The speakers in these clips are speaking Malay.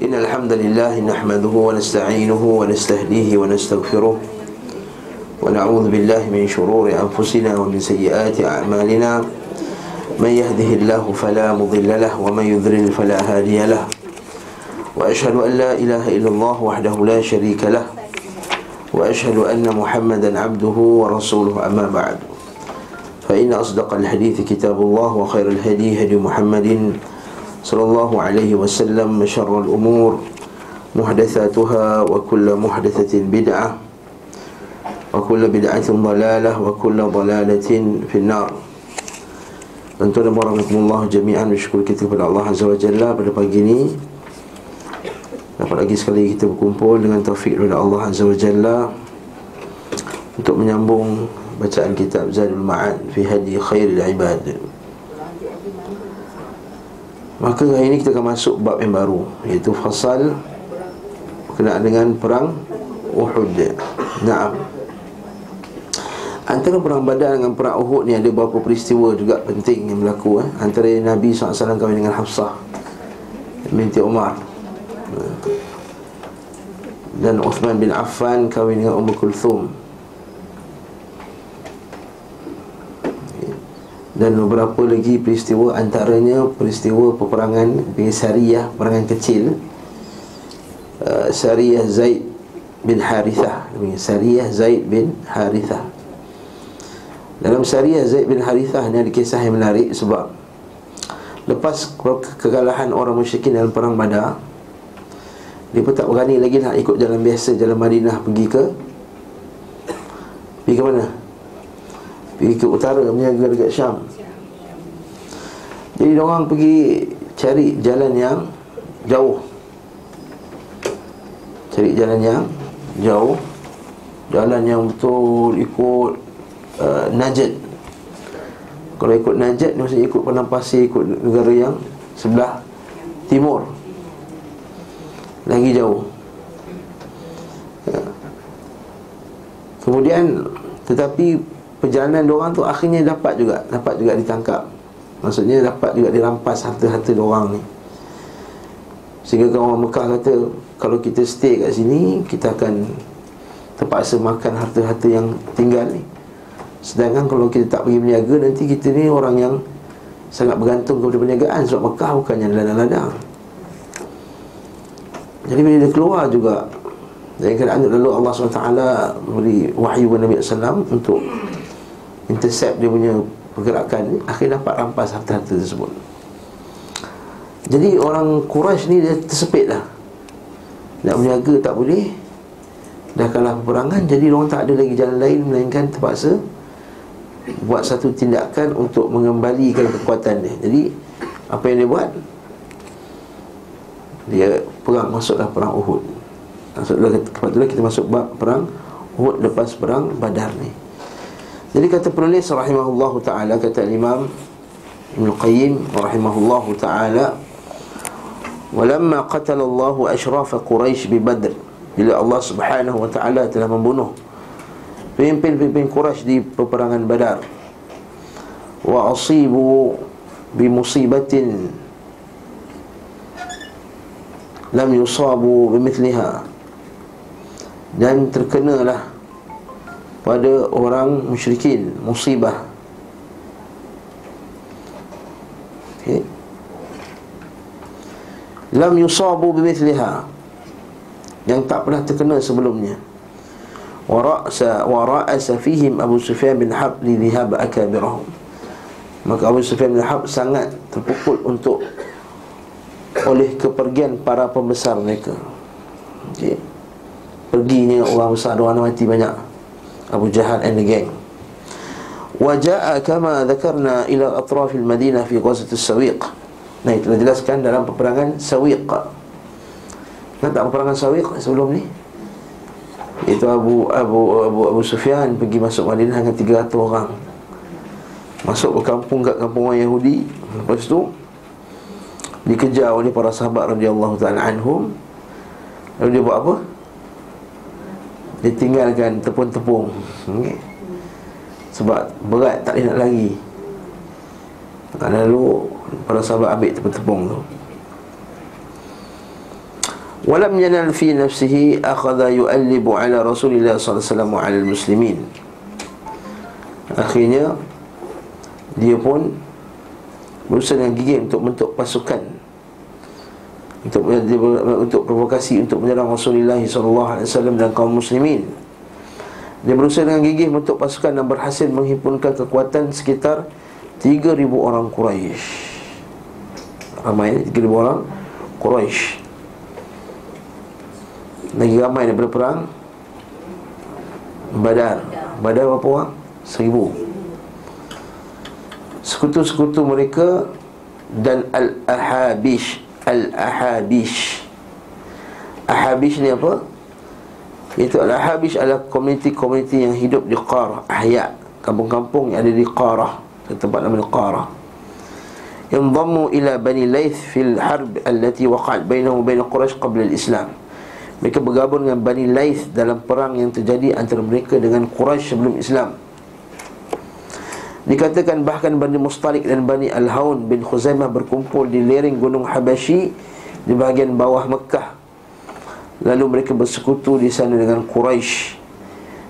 Innal hamdalillah nahmaduhu wa nasta'inuhu wa nastahdihi wa nastaghfiruh wa na'udzu billahi min shururi anfusina wa min sayyiati a'malina may yahdihillahu fala mudilla lahu wa may yudlil fala hadiya lahu wa ashhadu an la ilaha illallah wahdahu la syarika lahu wa ashhadu anna Muhammadan 'abduhu wa rasuluhu amma ba'du fa inna asdaqal hadits kitabullah wa khairal hadi hadi Muhammadin sallallahu alaihi wasallam wa syarrul umur muhdatsatuha wa kullu muhdatsatin bid'ah wa kullu bid'atin dalalah wa kullu dalalatin fin nar. Tuan-tuan dan puan-puan jami'an, bersyukur kita kepada Allah Azza wa Jalla pada pagi ini dapat lagi sekali kita berkumpul dengan taufik dari Allah Azza wa Jalla untuk menyambung bacaan kitab Zad al-Ma'ad Fi hadith khair al-ibad. Maka hari ini kita akan masuk bab yang baru, iaitu fasal berkenaan dengan perang Uhud. Naam. Antara perang Badar dengan perang Uhud ni ada beberapa peristiwa juga penting yang berlaku antara Nabi SAW kahwin dengan Hafsah binti Umar, dan Uthman bin Affan kahwin dengan Ummu Kulthum, dan beberapa lagi peristiwa, antaranya peristiwa peperangan Sariyah, peperangan kecil, Sariyah Zaid bin Harithah. Sariyah Zaid bin Harithah. Dalam Sariyah Zaid bin Harithah ni ada kisah yang menarik, sebab lepas kekalahan orang musyrikin dalam perang Badar, dia pun tak berani lagi nak ikut jalan biasa, jalan Madinah, pergi ke mana? Pergi ke utara, menjaga dekat Syam. Jadi diorang pergi cari jalan yang jauh, cari jalan yang jauh, jalan yang betul ikut Najd. Kalau ikut Najd, maksudnya ikut padang pasir, ikut negara yang sebelah timur, lagi jauh. Kemudian, tetapi perjalanan diorang tu akhirnya dapat juga ditangkap. Maksudnya dapat juga dirampas harta-harta diorang ni. Sehingga orang Mekah kata, kalau kita stay kat sini, kita akan terpaksa makan harta-harta yang tinggal ni. Sedangkan kalau kita tak pergi berniaga, nanti kita ni orang yang sangat bergantung kepada perniagaan, sebab Mekah bukannya ladang-ladang. Jadi bila dia keluar juga, dan kerana lalu Allah SWT beri wahyu kepada Nabi SAW untuk intercept dia punya pergerakan, akhirnya dapat rampas harta-harta tersebut. Jadi orang Quraisy ni dia tersepit lah, nak berniaga tak boleh, dah kalah peperangan. Jadi orang tak ada lagi jalan lain melainkan terpaksa buat satu tindakan untuk mengembalikan kekuatan dia. Jadi apa yang dia buat, dia perang, masuklah perang Uhud. Maksudnya kita masuk bab perang Uhud lepas perang Badar ni. Jadi kata penulis rahimahullahu ta'ala, kata Imam Ibnul Qayyim rahimahullahu ta'ala, walamma qatala Allahu ashraf Quraisy bi Badr, bila Allah Subhanahu wa ta'ala telah membunuh pemimpin-pemimpin Quraisy di peperangan Badar, wa asibu bi musibatin lam yusabu bi mithliha, dan terkenalah pada orang musyrikin musibah. Okay. Lam yusabu bimithliha, yang tak pernah terkena sebelumnya. Wara'asa fihim Abu Sufyan bin Harb lidhihab akabirahum. Maka Abu Sufyan bin Harb sangat terpukul untuk oleh kepergian para pembesar mereka. Okay. Perginya orang besar, orang mati banyak, Abu Jahan and the gang. Wajaa kama dhakarna ila atraf al-Madinah fi ghazwat as-Sawiq. Nah, itu dijelaskan dalam peperangan Sawiq. Kenapa tak peperangan Sawiq sebelum ni? Itu Abu Sufyan pergi masuk Madinah dengan 300 orang. Masuk berkampung kat kampung orang Yahudi. Lepas tu dikejar oleh para sahabat radhiyallahu ta'ala anhum. Lalu dia buat apa? Dia tinggalkan tepung-tepung, okay. Sebab berat, tak boleh nak lari. Lalu para sahabat ambil tepung-tepung tu. Walam yanal fi nafsihi akhadha yu'allibu ala Rasulillah sallallahu alaihi wasallam wa ala al-muslimin. Akhirnya dia pun berusaha dengan gigih untuk bentuk pasukan, untuk provokasi, untuk menyerang Rasulullah sallallahu alaihi wasallam dan kaum muslimin. Dia berusaha dengan gigih bentuk pasukan dan berhasil menghimpunkan kekuatan sekitar 3,000 orang Quraisy. Ramai 3,000 orang Quraisy. Lagi ramai daripada perang Badar. Badar berapa orang? 1,000. Sekutu-sekutu mereka dan Al-Ahabish. Al-Ahabish, Ahabish ni apa? Iaitu Al-Ahabish adalah komuniti-komuniti yang hidup di Qarah, ahya, kampung-kampung yang ada di Qarah, tempat namanya Qarah. Indhammu ila Bani Laith fil harb allati waqa'at bainahum wa bain Quraisy qabla al-Islam. Mereka bergabung dengan Bani Laith dalam perang yang terjadi antara mereka dengan Quraisy sebelum Islam. Dikatakan bahkan Bani Mustalik dan Bani Al-Haun bin Khuzaimah berkumpul di lereng Gunung Habasyi di bahagian bawah Mekah. Lalu mereka bersekutu di sana dengan Quraisy.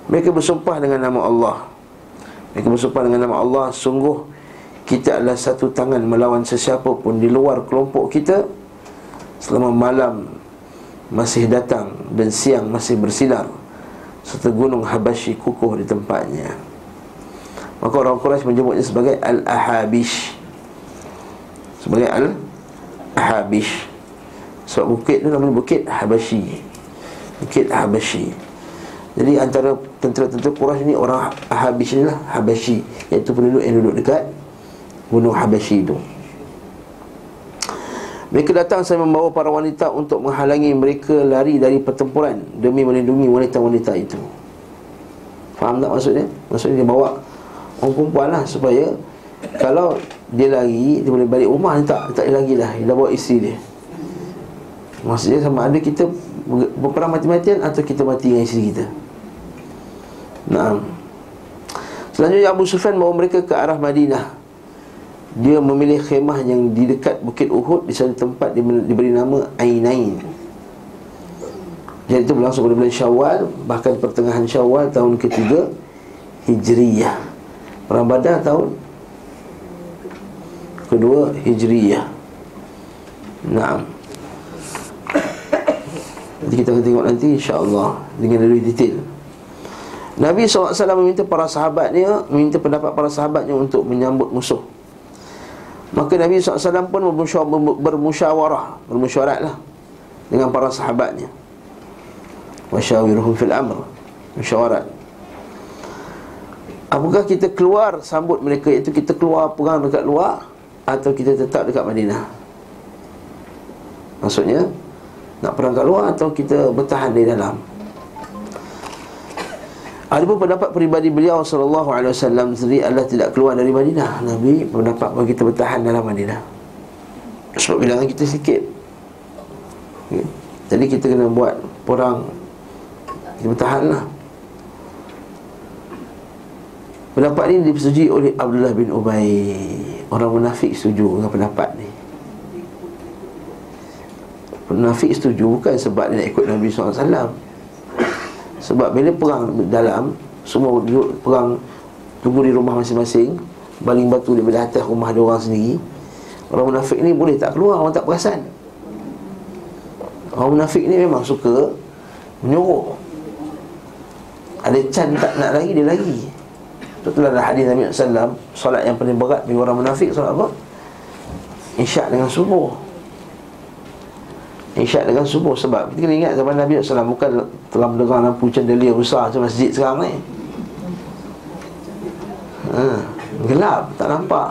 Mereka bersumpah dengan nama Allah. Mereka bersumpah dengan nama Allah, sungguh kita adalah satu tangan melawan sesiapa pun di luar kelompok kita selama malam masih datang dan siang masih bersinar serta Gunung Habasyi kukuh di tempatnya. Maka orang Quraisy menyebutnya sebagai Al-Ahabish. Sebagai Al-Ahabish sebab bukit tu namanya Bukit Habasyi. Bukit Habasyi. Jadi antara tentera-tentera Quraisy ni orang Ahabish ni lah, Habasyi, iaitu penduduk yang duduk dekat Gunung Habasyi tu. Mereka datang saya membawa para wanita untuk menghalangi mereka lari dari pertempuran demi melindungi wanita-wanita itu. Faham tak maksudnya? Maksudnya dia bawa orang perempuan lah supaya kalau dia lari, dia boleh balik rumah. Tak dia lagi lah, dia dah bawa isteri dia. Maksudnya sama ada kita berperang mati-matian atau kita mati dengan isteri kita. Nah, selanjutnya Abu Sufyan bawa mereka ke arah Madinah. Dia memilih khemah yang di dekat Bukit Uhud, di satu tempat diberi nama Ainain. Jadi itu berlangsung pada bulan Syawal, bahkan pertengahan Syawal tahun ketiga Hijriyah. Perang Badar tahun kedua Hijriyah. Naam. Jadi kita akan tengok nanti insya-Allah dengan lebih detail. Nabi SAW meminta para sahabatnya, meminta pendapat para sahabatnya untuk menyambut musuh. Maka Nabi SAW pun bermusyawaratlah dengan para sahabatnya. Wasyawirhum fil amr, musyawarat. Apakah kita keluar sambut mereka, iaitu kita keluar perang dekat luar, atau kita tetap dekat Madinah? Maksudnya nak perang kat luar atau kita bertahan di dalam. Ada pun pendapat peribadi beliau SAW sendiri adalah tidak keluar dari Madinah. Nabi pendapat bahawa kita bertahan dalam Madinah sebab bilangan kita sikit, okay. Jadi kita kena buat perang, kita bertahan lah. Pendapat ini disetujui oleh Abdullah bin Ubay. Orang munafik setuju dengan pendapat ni. Munafik setuju bukan sebab dia nak ikut Nabi SAW. Sebab bila perang dalam, semua duduk perang, tunggu di rumah masing-masing, baling batu daripada atas rumah dia orang sendiri. Orang munafik ni boleh tak keluar, orang tak perasan. Orang munafik ni memang suka menyuruh. Ada can tak nak lagi, dia lagi. Betul ada hadis Nabi SAW, solat yang paling berat bagi orang munafik solat apa? Isyak dengan subuh. Isyak dengan subuh. Sebab kita kena ingat zaman Nabi SAW bukan telah menderang lampu cendelia besar macam masjid sekarang ni. Gelap, tak nampak.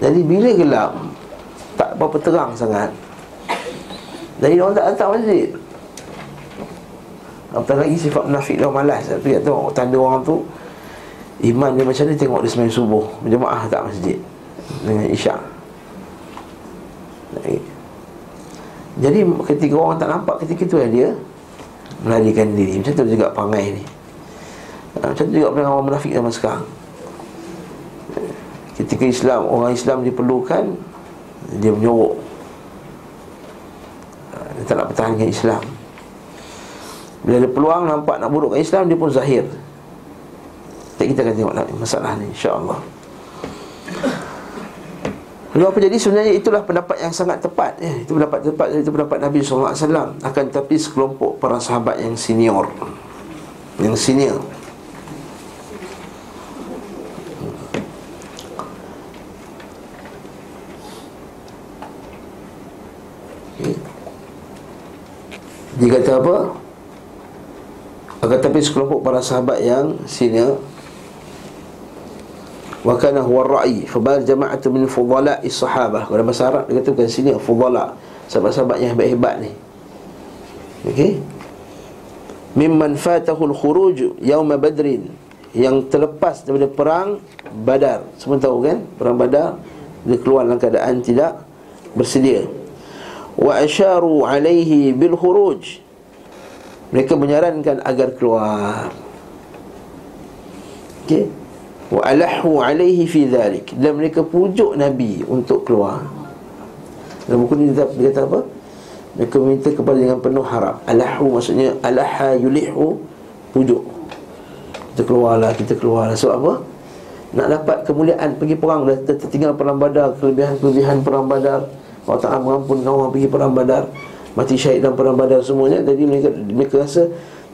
Jadi bila gelap, tak berapa terang sangat, jadi orang tak datang masjid. Apatah lagi sifat munafik dia malas. Tapi tengok tanda orang tu iman dia macam ni, tengok dia sembahyang subuh berjemaah tak masjid dengan isyak. Jadi ketika orang tak nampak, ketika tu dia melarikan diri. Macam tu juga perangai ni, macam tu juga perangai orang munafik zaman sekarang. Ketika Islam, orang Islam diperlukan, dia menyorok. Dia tak nak pertahankan Islam. Bila ada peluang nampak nak burukkan Islam, dia pun zahir. Kita akan tengok masalah ni insya-Allah. Lalu apa jadi? Sebenarnya itulah pendapat yang sangat tepat ya. Itu pendapat tepat, itu pendapat Nabi sallallahu alaihi wasallam. Akan tetapi sekelompok para sahabat yang senior, yang senior, dia kata apa? Akan tetapi sekelompok para sahabat yang senior, wa kana huwa ar-ra'i fa bal jama'atu min fudala'i as-sahabah. Kalau bahasa Arab dia kata bukan senior, fudala, sahabat-sahabat yang hebat-hebat ni. Okey. Mimman fatahu al-khuruj yaum badrin, yang terlepas daripada perang Badar. Semua tahu kan perang Badar, dia keluar dalam keadaan tidak bersedia. Wa asharu alaihi bil khuruj, mereka menyarankan agar keluar. Okey. Wa alahu alaihi fi dhalik, dan mereka pujuk Nabi untuk keluar. Dalam buku ni dia kata apa? Mereka minta kepada dengan penuh harap. Alahu maksudnya alaha yulihu, pujuk. Kita keluarlah, kita keluarlah. Sebab apa? Nak dapat kemuliaan pergi perang. Dah tertinggal perang Badar, kelebihan perang Badar. Allah Ta'ala mengampunkan orang pergi perang Badar, mati syahid dalam perang Badar semuanya. Jadi mereka rasa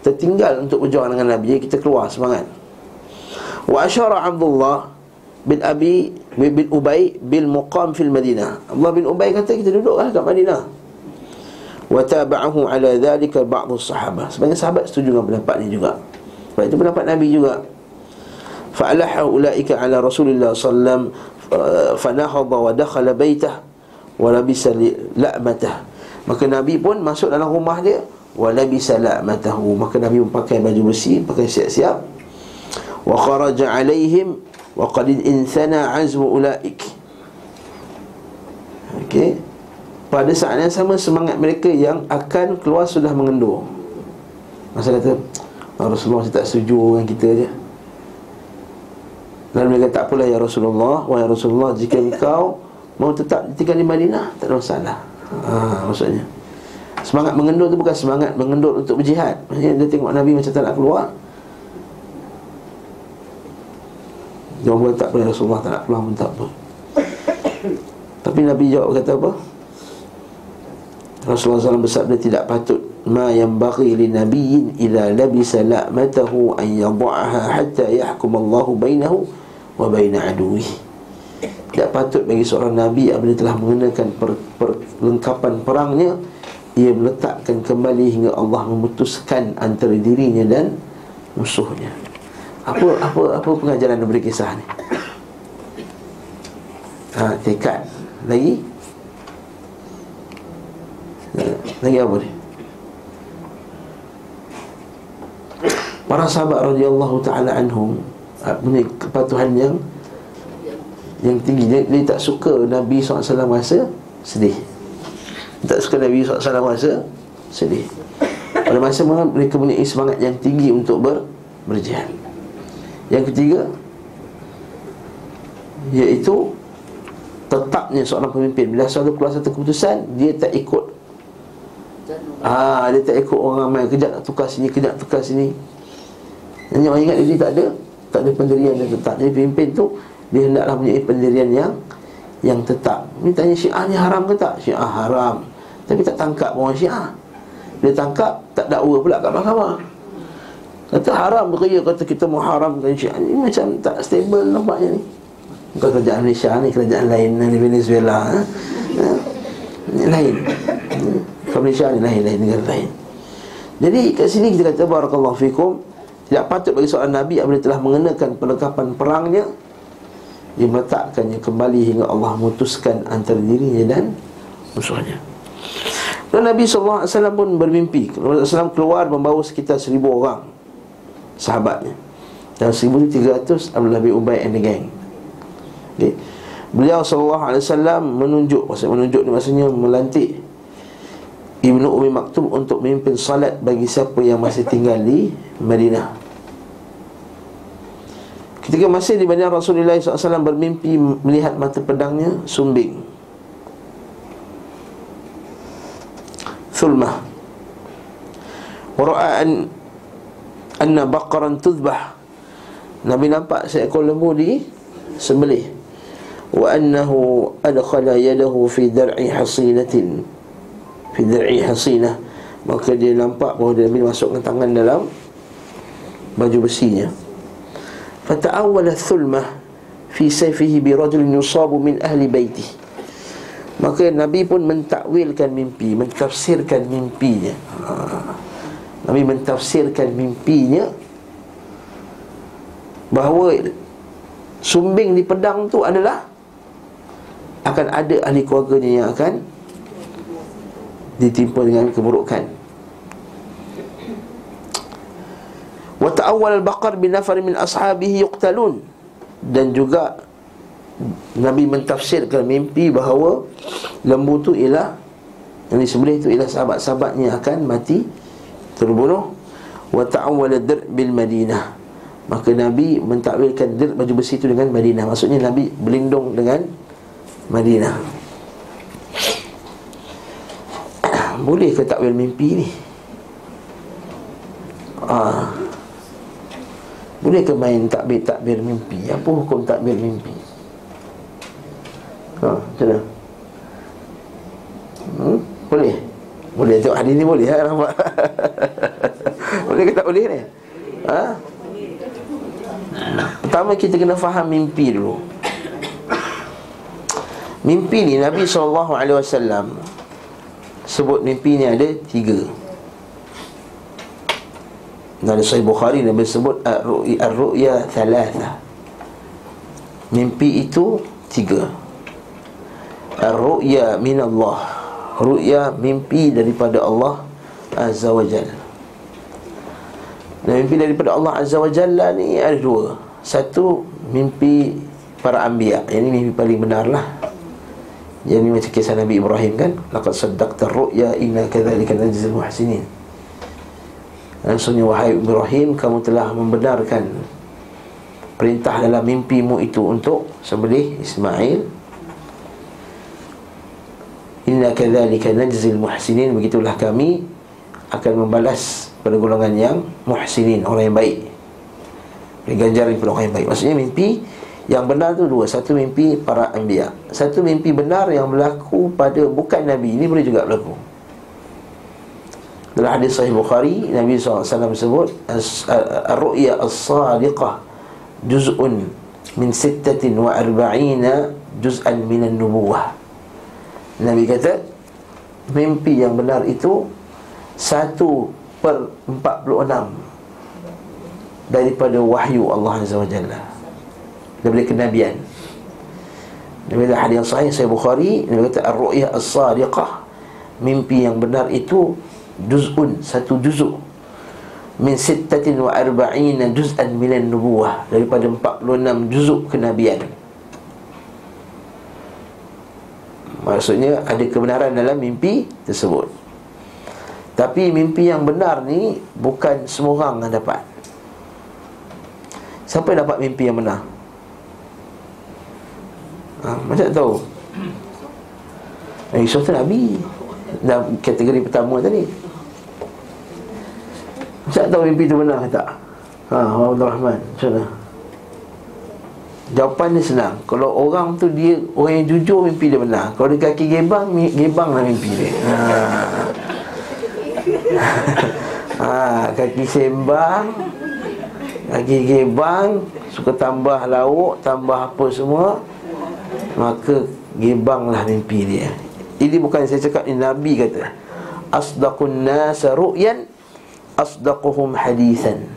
tertinggal untuk berjuang dengan Nabi. Jadi kita keluar semangat. Wa asyara Abdullah bin Abi bin Ubay bil muqam fil Madinah. Abdullah bin Ubay kata kita duduklah kat Madinah. Wa taba'ahu ala dhalika ba'd as-sahabah. Sebagian sahabat setuju dengan pendapat ni juga. Sebab itu pendapat Nabi juga. Fa alaha ulaika ala Rasulillah sallallahu alaihi wasallam fa nahadha wa dakhala baitah wa labisa la'matah. Maka Nabi pun masuk dalam rumah dia wa labisa la'matahu. Maka Nabi memakai baju besi, pakai siap-siap. Wa kharaja alaihim wa qad insana azmu ulaik. Okey. Pada saat yang sama semangat mereka yang akan keluar sudah mengendur. Masa kata Rasulullah saya tak setuju dengan kita je. Lalu mereka tak apalah ya Rasulullah, wahai Rasulullah, jika engkau mau tetap tinggal di Madinah tak ada masalah. Maksudnya semangat mengendur tu bukan semangat mengendur untuk berjihad. Maksudnya dia tengok Nabi macam tak nak keluar. Dia orang kata tak boleh Rasulullah tak nak pulang pun tak apa. Tapi Nabi jawab kata apa? Rasulullah SAW bersabda tidak patut ma yanbaghi li nabiyyin idza labisa la'matahu an yadha'aha hatta yahkum Allahu bainahu wa baina aduwihi. Tidak patut bagi seorang Nabi apabila telah mengenakan perlengkapan perangnya, ia meletakkan kembali hingga Allah memutuskan antara dirinya dan musuhnya. Apa pengajaran daripada kisah ni? Tekad. Lagi apa ni? Para sahabat radhiyallahu ta'ala anhum punya kepatuhan yang tinggi. Dia tak suka Nabi SAW rasa sedih. Tak suka Nabi SAW rasa sedih. Pada masa mereka mempunyai semangat yang tinggi untuk berjihad. Yang ketiga, iaitu tetapnya seorang pemimpin. Bila suatu keluar satu keputusan, dia tak ikut dia tak ikut orang ramai. Kejap nak tukar sini, kejap nak tukar sini. Dan orang ingat dia tak ada pendirian yang tetap. Jadi pemimpin tu dia hendaklah punya pendirian yang tetap. Ini tanya Syiah ni haram ke tak? Syiah haram. Tapi tak tangkap orang Syiah. Dia tangkap, tak dakwa pula kat mahkamah. Kata haram berkaya, kata kita mengharamkan Syiah. Ini macam tak stable nampaknya ni. Bukan kerajaan Malaysia ni, kerajaan lain ni, Venezuela lain. Kerajaan Malaysia ni lain, negara lain. Jadi kat sini kita kata barakallahu fikum, tidak patut bagi seorang Nabi apabila telah mengenakan perlengkapan perangnya, dia meletakkannya kembali hingga Allah memutuskan antara dirinya dan musuhnya. Dan Nabi SAW pun bermimpi. Nabi SAW keluar membawa sekitar 1,000 orang sahabatnya, dan 1,300 Abdullah bin Ubay and the gang. Okay. Beliau SAW menunjuk ni maksudnya melantik Ibnu Ummi Maktum untuk memimpin salat bagi siapa yang masih tinggal di Madinah. Ketika masih di Madinah, Rasulullah SAW bermimpi melihat mata pedangnya sumbing. sulmah. Wa ra'a anna baqaran tudbah, Nabi nampak seekor lembu di sembelih. Wa annahu adkhala yadahu fi dar'i hasilatin, fi dar'i hasinah, maka dia nampak bahawa Nabi masukkan tangan dalam baju besinya. Fata'awwala thulmah fi sayfihi bi rajulin yusabu min ahli baitih, maka Nabi pun mentakwilkan mimpi, mentafsirkan mimpinya. Nabi mentafsirkan mimpinya bahawa sumbing di pedang tu adalah akan ada ahli keluarganya yang akan ditimpa dengan keburukan. Wa ta'awwal al-baqar bi nafar min ashabihi yuqtalun, dan juga Nabi mentafsirkan mimpi bahawa lembu tu ialah yang disembelih tu ialah sahabat-sahabatnya akan mati terbunuh. Wa ta'awwal ad-dir' bil Madinah, maka Nabi mentakwilkan dir baju besi itu dengan Madinah, maksudnya Nabi berlindung dengan Madinah. Boleh ke takwil mimpi ni? Boleh ke main takbir-takbir mimpi? Apa hukum takbir mimpi? Macam mana? Boleh? Boleh tengok hari ni boleh lah, nampak? Boleh ke tak boleh ni? Pertama kita kena faham mimpi dulu. Mimpi ni Nabi SAW sebut mimpi ni ada tiga. Dalam Sahih Bukhari Nabi sebut ar-ru'ya thalatha, mimpi itu tiga. Ar-ru'ya min Allah, ru'ya mimpi daripada Allah Azza wa Jalla. Dan mimpi daripada Allah Azza wa Jalla ni ada dua. Satu, mimpi para anbiya, yang ini mimpi paling benar lah, yang ni macam kisah Nabi Ibrahim kan, laqad saddaqta ar-ru'ya inna kadzalika najzil muhsinin. Maksudnya, wahai Ibrahim, kamu telah membenarkan perintah dalam mimpimu itu untuk sembelih Ismail. Inna kadzalika najzil muhsinin, begitulah kami akan membalas pada golongan yang muhsinin, orang yang baik, ganjaran kepada orang yang baik. Maksudnya mimpi yang benar tu dua. Satu mimpi para anbiya, satu mimpi benar yang berlaku pada bukan Nabi. Ini boleh juga berlaku. Dalam hadis Sahih Bukhari Nabi SAW sebut ar-ru'ya as-sadiqah juz'un min 46 juz'an minan nubuwah. Nabi kata mimpi yang benar itu 1/46 daripada wahyu Allah Azza wa Jalla, daripada kenabian. Daripada hadis sahih Sahih Bukhari, Nabi kata ar-ru'ya as-sadiqah, mimpi yang benar itu juz'un, satu juzuk min 46 juz'an minan nubuwah, daripada 46 juzuk kenabian. Maksudnya ada kebenaran dalam mimpi tersebut. Tapi mimpi yang benar ni bukan semua orang yang dapat. Siapa yang dapat mimpi yang benar? Macam tak tahu Yusuf tu Nabi, dalam kategori pertama tadi. Macam tak tahu mimpi tu benar ke tak? Abdul Rahman, macam mana? Jawapan dia senang. Kalau orang tu dia orang yang jujur, mimpi dia benar. Kalau dia kaki gebang, gebanglah mimpi dia. Kaki sembang, kaki gebang, suka tambah lauk, tambah apa semua, maka gebanglah mimpi dia. Ini bukan saya cakap, ini Nabi kata asdaqun nas ru'yan asdaquhum hadithan.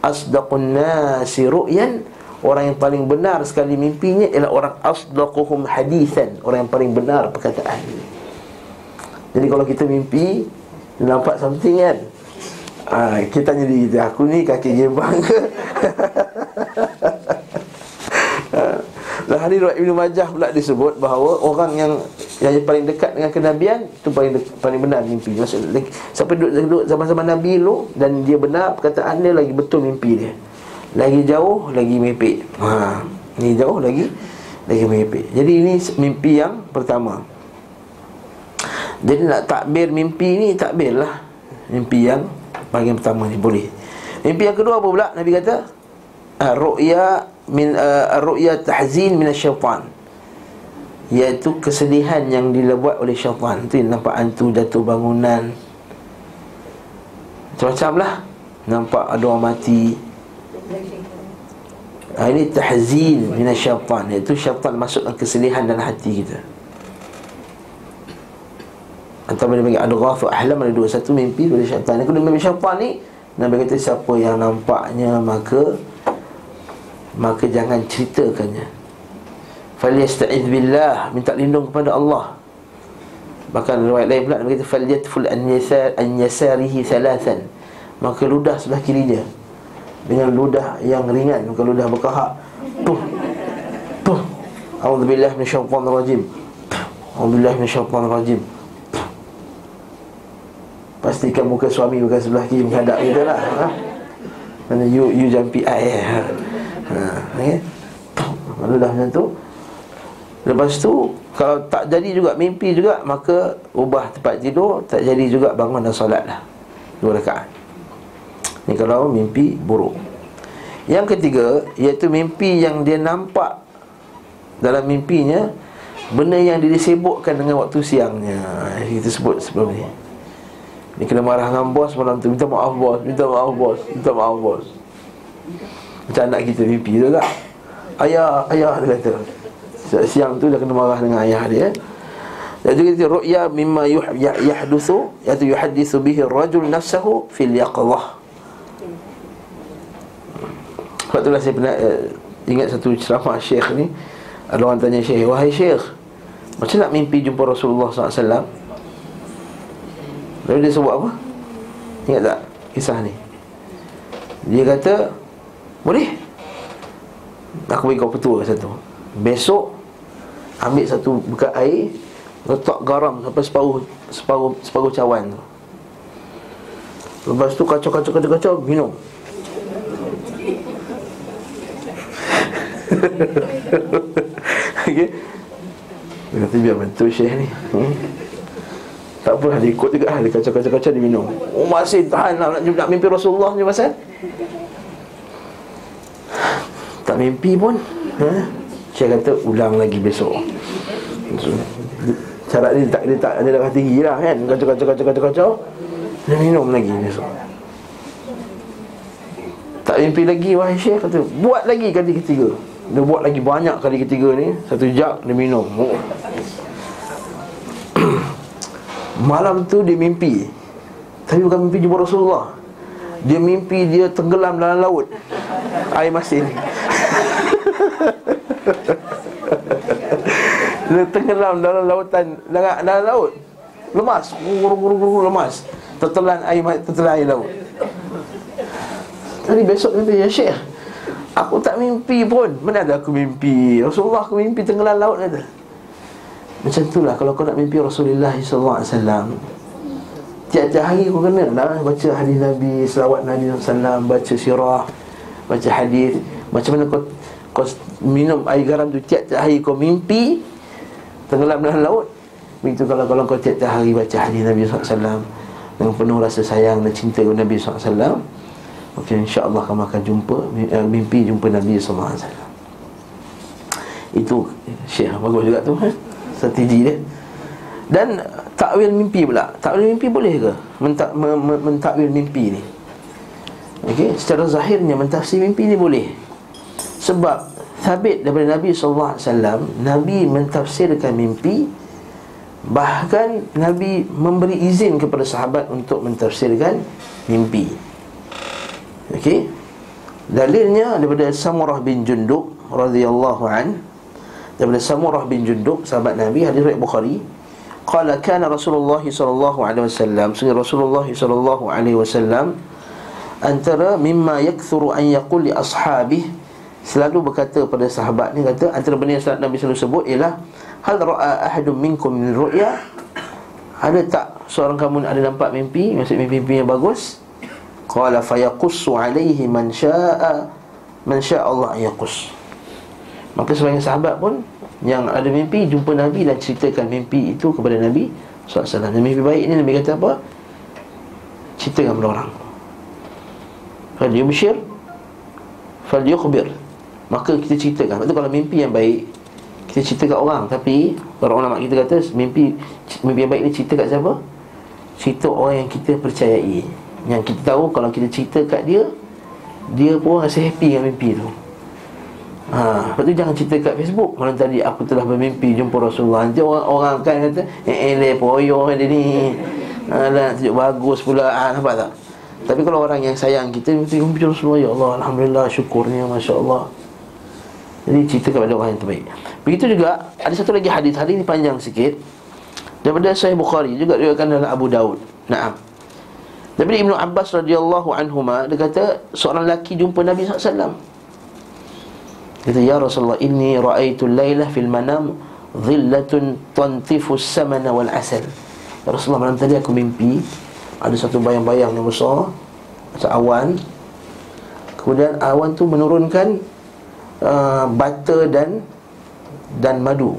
Asdaqun nas ru'yan, orang yang paling benar sekali mimpinya ialah orang asdaquhum hadithan, orang yang paling benar perkataan. Jadi kalau kita mimpi nampak something kan, kita tanya diri kita, aku ni kaki gebang ke? Dalam hadis riwayat Ibnu Majah pula disebut bahawa orang yang paling dekat dengan kenabian tu paling benar mimpi. Maksud siapa duduk zaman-zaman Nabi lu dan dia benar perkataan dia, lagi betul mimpi dia. Lagi jauh lagi mepek. Ni jauh lagi mepek. Jadi ini mimpi yang pertama. Jadi nak takbir mimpi ni, takbirlah mimpi yang bahagian pertama ni boleh. Mimpi yang kedua apa pula? Nabi kata ru'ya min ru'ya tahzin min syaitan, iaitu kesedihan yang dibuat oleh syaitan. Tu nampak hantu jatuh bangunan, macam-macam lah, nampak ada orang mati. Ini tahzin min syaitan, iaitu syaitan masukkan kesedihan dalam hati kita. Atau bila panggil adghafu ahlam, ada dua. Satu mimpi daripada syaitan. Yang kedua mimpi syaitan ni, Nabi kata siapa yang nampaknya maka jangan ceritakannya. Falyasta'iz billah, minta lindung kepada Allah. Bahkan riwayat lain pula Nabi kata falyatful an yasarihi thalathan, maka ludah sebelah kirinya dengan ludah yang ringan, bukan ludah berkahak. Tuh. A'udzubillahi minasyaitanir rajim. A'udzubillahi minasyaitanir rajim. Pastikan muka suami bukan sebelah kiri menghadap kita lah, ha? Mana you jampi air, ha? Okay? Lalu dah macam tu. Lepas tu kalau tak jadi juga mimpi juga, maka ubah tempat tidur. Tak jadi juga, bangun dan solat lah 2 rakaat. Ini kalau mimpi buruk. Yang ketiga, iaitu mimpi yang dia nampak dalam mimpinya benda yang dia sibukkan dengan waktu siangnya. Kita sebut sebelum ni, dia kena marah dengan bos malam tu, minta maaf bos, minta maaf bos, minta maaf bos. Macam anak kita mimpi tu tak? Ayah dia kata siang tu dia kena marah dengan ayah dia. Jadi kita ru'ya mimma yahduthu, iaitu yuhadithu bihi rajul nafsahu fil yaqadhah. Sebab itulah saya pernah ingat satu ceramah syekh ni. Ada orang tanya syekh, wahai syekh, macam nak mimpi jumpa Rasulullah SAW? Lalu dia sebut apa? Ingat tak kisah ni? Dia kata, boleh, aku bagi kau petua satu. Besok ambil satu bekas air, letak garam sampai separuh cawan tu. Lepas tu kacau minum. Okey. Dia kata biar betul syekh ni. Tak apa, dia ikut juga, dia kacau-kacau, dia minum. Oh, masih tahan nak mimpi Rasulullah ni pasal? Tak mimpi pun, ha? Saya kata ulang lagi besok. Cara dia tak ada dalam hati lah kan. Kacau-kacau, dia minum lagi besok. Tak mimpi lagi, wahai syekh, kata buat lagi kali ketiga. Dia buat lagi banyak kali ketiga ni. 1 jap dia minum. Oh. Malam tu dia mimpi, tapi bukan mimpi jumpa Rasulullah. Dia mimpi dia tenggelam dalam laut air masin. Dia tenggelam dalam lautan, dalam laut. Lemas, lemas, tertelan air laut. Tadi besok dia tanya, syekh, aku tak mimpi pun. Mana ada aku mimpi Rasulullah, aku mimpi tenggelam laut ada. Macam itulah kalau kau nak mimpi Rasulullah SAW. Tiap-tiap hari kau kena nak baca hadis Nabi, selawat Nabi SAW, baca sirah, baca hadis. Macam mana kau minum air garam tu tiap-tiap hari kau mimpi tenggelam dalam laut. Begitu kalau kau tiap-tiap hari baca hadis Nabi SAW dengan penuh rasa sayang dan cinta kepada Nabi SAW, maka insya-Allah kamu akan jumpa mimpi jumpa Nabi SAW. Itu syekh bagus juga tu, eh? Strategi dia. Dan takwil mimpi pula. Takwil mimpi boleh ke? Mentakwil mimpi ni, okey, secara zahirnya mentafsir mimpi ni boleh. Sebab sabit daripada Nabi SAW, Nabi mentafsirkan mimpi. Bahkan Nabi memberi izin kepada sahabat untuk mentafsirkan mimpi. Okey. Dalilnya daripada Samurah bin Jundab radhiyallahu anhu. Daripada Samurah bin Jundab, sahabat Nabi, hadis riwayat Bukhari, qala kana Rasulullah sallallahu alaihi wasallam, sungguh Rasulullah sallallahu alaihi wasallam antara mimma yakthuru an yaqul li ashabihi, selalu berkata pada sahabat ni, kata antara benda yang sahabat Nabi selalu sebut ialah hal ra'a ahadum minkum min ru'ya, ada tak seorang kamu ada nampak mimpi, maksud mimpi yang bagus, qala fayaqussu alaihi man syaa Allah yaqus. Maka sebagian sahabat pun yang ada mimpi jumpa Nabi dan ceritakan mimpi itu kepada Nabi SAW. Nabi baik ni, Nabi kata apa? Ceritakan kepada orang. Fal yubshir fal yukhbir. Maka kita ceritakan. Itu kalau mimpi yang baik, kita cerita kat orang. Tapi para ulama kita kata mimpi yang baik ni cerita kat siapa? Cerita orang yang kita percayai, yang kita tahu kalau kita cerita kat dia, dia pun rasa happy dengan mimpi tu. Lepas tu jangan cerita kat Facebook, malam tadi aku telah bermimpi jumpa Rasulullah. Nanti orang akan kata, eleh poyong dia ni, alah tunjuk bagus pula. Nampak tak? Tapi kalau orang yang sayang kita, mesti jumpa Rasulullah, ya Allah, alhamdulillah, syukurnya, masya-Allah. Jadi cerita kepada orang yang terbaik. Begitu juga ada satu lagi hadis. Hadis ni panjang sikit. Daripada Sahih Bukhari juga diriwayatkan dalam Abu Daud. Naam. Daripada Ibnu Abbas radhiyallahu anhuma, dia kata seorang lelaki jumpa Nabi sallallahu alaihi wasallam. Dia kata, ya Rasulullah, inni ra'aitu al-lailah fil manam dhillatun tantifu as-samana wal asal. Ya Rasulullah, malam tadi aku mimpi ada satu bayang-bayang yang besar, macam awan. Kemudian awan tu menurunkan butter dan madu.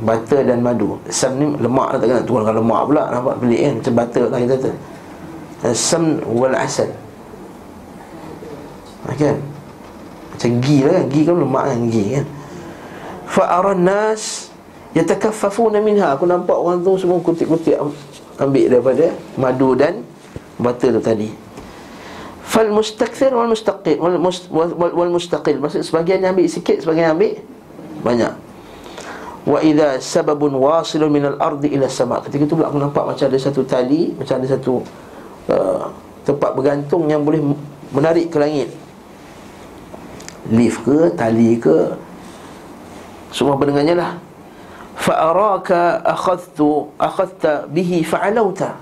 Butter dan madu. Sam ni lemak lah, takkan nak tukar dengan lemak pula. Nampak pelik kan? Macam butter lah kita kata. Sam wal asal, kan? Macam ghee lah kan? Ghee kan lemak kan? Ghee kan? Fa'aran nas yatakaffafuna minha. Aku nampak orang tu semua kutip-kutip ambil daripada madu dan butter tu tadi. Fal mustakthir wal mustaqil wal mustaqil. Maksud sebahagian yang ambil sikit, sebahagian yang ambil banyak. Wa idza sababun wasilun minal ardi ila sama. Ketika tu pula aku nampak macam ada satu tali, macam ada satu tempat bergantung yang boleh menarik ke langit. Lift ke, tali ke, semua pendengannya lah. Fa araka akhadta bihi fa'alauta.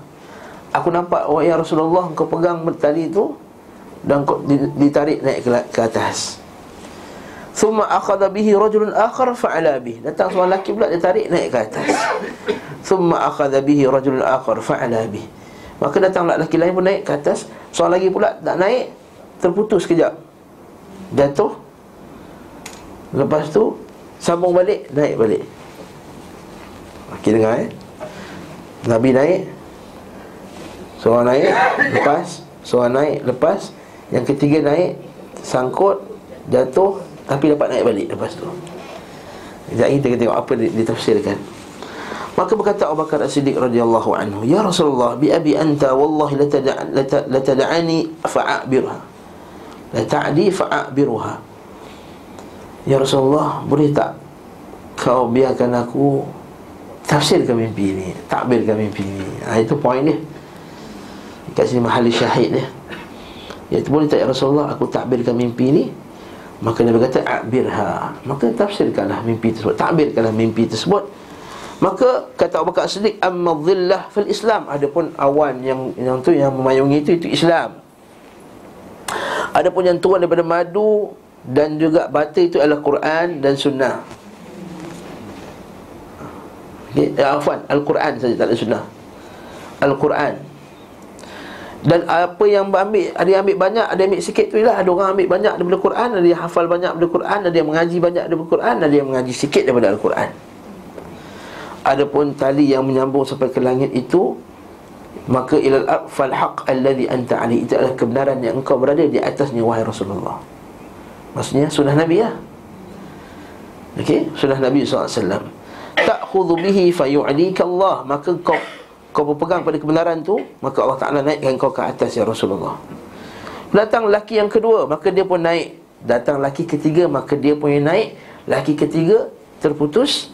Aku nampak, wahai ya Rasulullah, engkau pegang tali tu dan kau ditarik naik ke atas. Thumma akhadha bihi rajulun akhar fa'ala bihi. Datang seorang lelaki pula, dia tarik naik ke atas. Thumma akhadha bihi rajulun akhar fa'ala bihi. Maka datanglah lelaki lain pun naik ke atas. Seorang lagi pula tak naik, terputus kejap, jatuh. Lepas tu sambung balik, naik balik. Okey, dengar Nabi naik, seorang naik, lepas seorang naik, lepas yang ketiga naik, sangkut, jatuh, tapi dapat naik balik lepas tu. Sekejap kita tengok apa ditafsirkan. Maka berkata Abu Bakar As-Siddiq radhiyallahu anhu, ya Rasulullah, bi abi anta wallahi latada'ani fa'abirha, lata'di fa'abirha. Ya Rasulullah, boleh tak kau biarkan aku tafsirkan mimpi ni, takbirkan mimpi ni. Itu point dia. Kat sini mahal syahid dia. Iaitu, boleh tak ya Rasulullah aku takbirkan mimpi ni? Maka Nabi kata, akbirha. Maka tafsirkanlah mimpi tersebut, takbirkanlah mimpi tersebut. Maka kata Abu Bakar As-Siddiq, amma dhillah fil Islam. Adapun awan yang tu yang memayungi itu Islam. Adapun yang turun daripada madu dan juga batil itu adalah Quran dan sunnah. Okay, afwan, Al-Quran saja, tak ada sunnah. Al-Quran. Dan apa yang ambil, ada yang ambil banyak, ada yang ambil sikit tu ialah, ada orang ambil banyak daripada Quran, ada yang hafal banyak daripada Quran, ada yang mengaji banyak daripada Quran, ada yang mengaji sikit daripada Al-Quran. Adapun tali yang menyambung sampai ke langit itu, maka ilal fal haq alladhi anta ali, itu adalah kebenaran yang engkau berada di atasnya wahai Rasulullah. Maksudnya sunnah Nabi lah. Okey, sunnah Nabi SAW. Ta'khudhu bihi fayu'lika Allah. Maka kau berpegang pada kebenaran tu, maka Allah Ta'ala naikkan kau ke atas ya Rasulullah. Datang lelaki yang kedua, maka dia pun naik. Datang lelaki ketiga, maka dia pun naik. Lelaki ketiga terputus,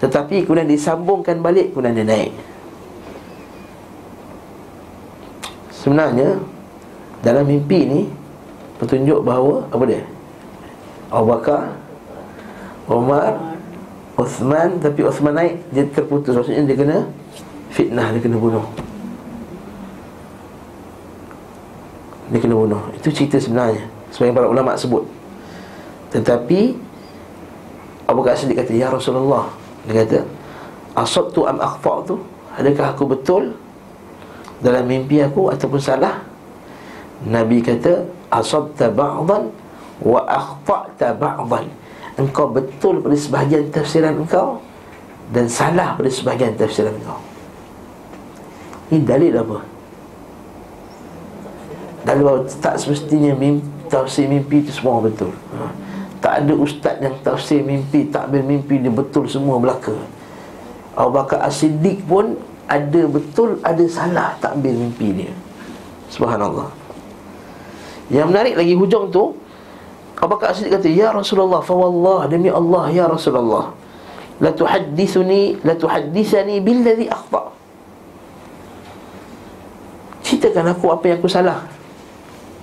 tetapi kemudian disambungkan balik, kemudian dia naik. Sebenarnya dalam mimpi ni petunjuk bahawa apa dia? Abu Bakar, Umar, Uthman. Tapi Uthman naik, dia terputus. Maksudnya dia kena fitnah, dia kena bunuh. Itu cerita sebenarnya, sebagai para ulama sebut. Tetapi Abu Bakar As-Siddiq kata, ya Rasulullah, dia kata, asabtu am akhfa'tu, adakah aku betul dalam mimpi aku ataupun salah? Nabi kata, asabta ba'dan wa akhfa'ta ba'dan. Engkau betul pada sebahagian tafsiran engkau dan salah pada sebahagian tafsiran mereka. Ini dalil apa? Dalil bahawa tak semestinya tafsir mimpi itu semua betul. Tak ada ustaz yang tafsir mimpi, takbir mimpi dia betul semua belaka. Abu Bakar As-Siddiq pun ada betul, ada salah takbir mimpi dia. Subhanallah. Yang menarik lagi hujung tu, Abu Bakar As-Siddiq kata, "Ya Rasulullah, fa wallah, demi Allah ya Rasulullah, la tuhaddisani billadhi akhta." Ceritakan aku apa yang aku salah.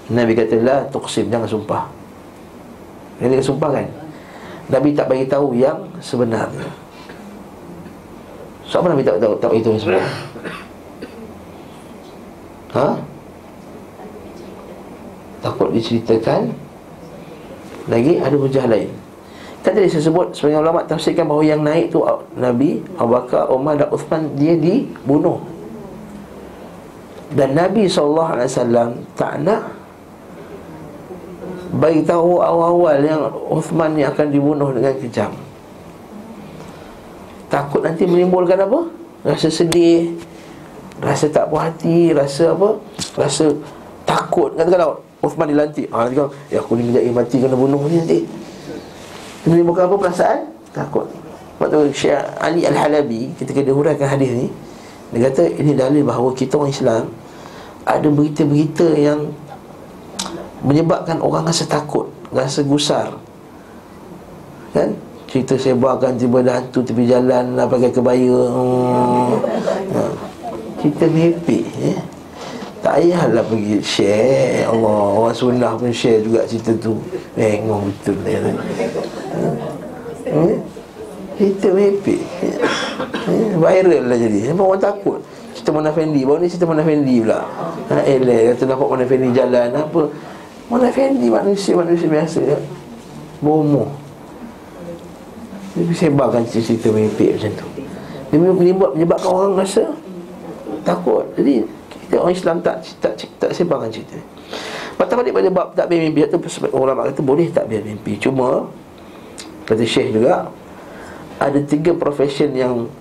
Nabi kata, "La tuqsim, jangan sumpah." Ini sumpah kan? Nabi tak bagi tahu yang sebenarnya. So apa Nabi tak itu sebenarnya? Ha? Takut diceritakan. Lagi ada hujah lain. Tadi dia sebut sebagian ulama tafsirkan bahawa yang naik tu Nabi, Abu Bakar, Umar dan Uthman, dia dibunuh. Dan Nabi SAW tak nak bagi tahu awal-awal yang Uthman ni akan dibunuh dengan kejam. Takut nanti menimbulkan apa? Rasa sedih, rasa tak puas hati, rasa apa? Rasa takut. Katakanlah Uthman dilantik, nanti kau, ya aku ni kejap mati kena bunuh ni nanti. Menimbulkan apa perasaan? Takut. Waktu Syekh Ali Al-Halabi ketika dia huraikan hadis ni, dia kata ini dalil bahawa kita orang Islam ada berita-berita yang menyebabkan orang rasa takut, rasa gusar. Kan? Cerita sebarkan tiba ada hantu tepi jalan lah, pakai kebaya. Cerita merepek Tak payahlah pergi share. Allah, orang sunnah pun share juga cerita tu. Engong betul dia. Cerita merepek. Viral lah jadi. Sebab orang takut. Cerita Mona Fendi. Baru ni cerita Mona Fendi pula. Kata nampak Mona Fendi jalan apa. Mona Fendi manusia biasa. Bomoh. Dia sebarkan cerita merepek macam tu. Dia menyebabkan orang rasa takut. Jadi orang Islam tak sebarkan cerita. Patah balik pada bab takbir mimpi tu, ulama kata boleh takbir mimpi. Cuma kata Syekh juga, ada tiga profession yang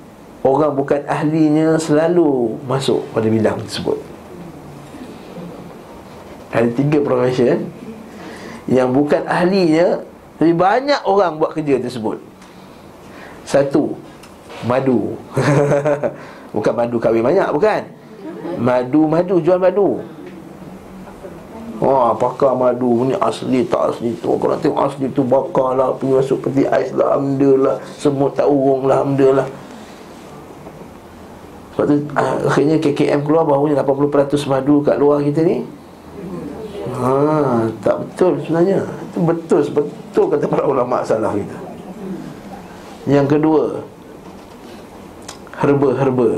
orang bukan ahlinya selalu masuk pada bidang tersebut. Ada tiga profession yang bukan ahlinya, lebih banyak orang buat kerja tersebut. Satu, madu. Bukan madu kahwin banyak, bukan. Madu jual madu. Wah, pakar madu ni asli tak asli tu. Kalau tengok asli tu bakar lah, pergi masuk peti ais lah, alhamdulillah. Semut tak urung lah, alhamdulillah. Sebab tu akhirnya KKM keluar bahawanya 80% madu kat luar kita ni tak betul sebenarnya. Itu betul kata para ulama salaf kita. Yang kedua, herba.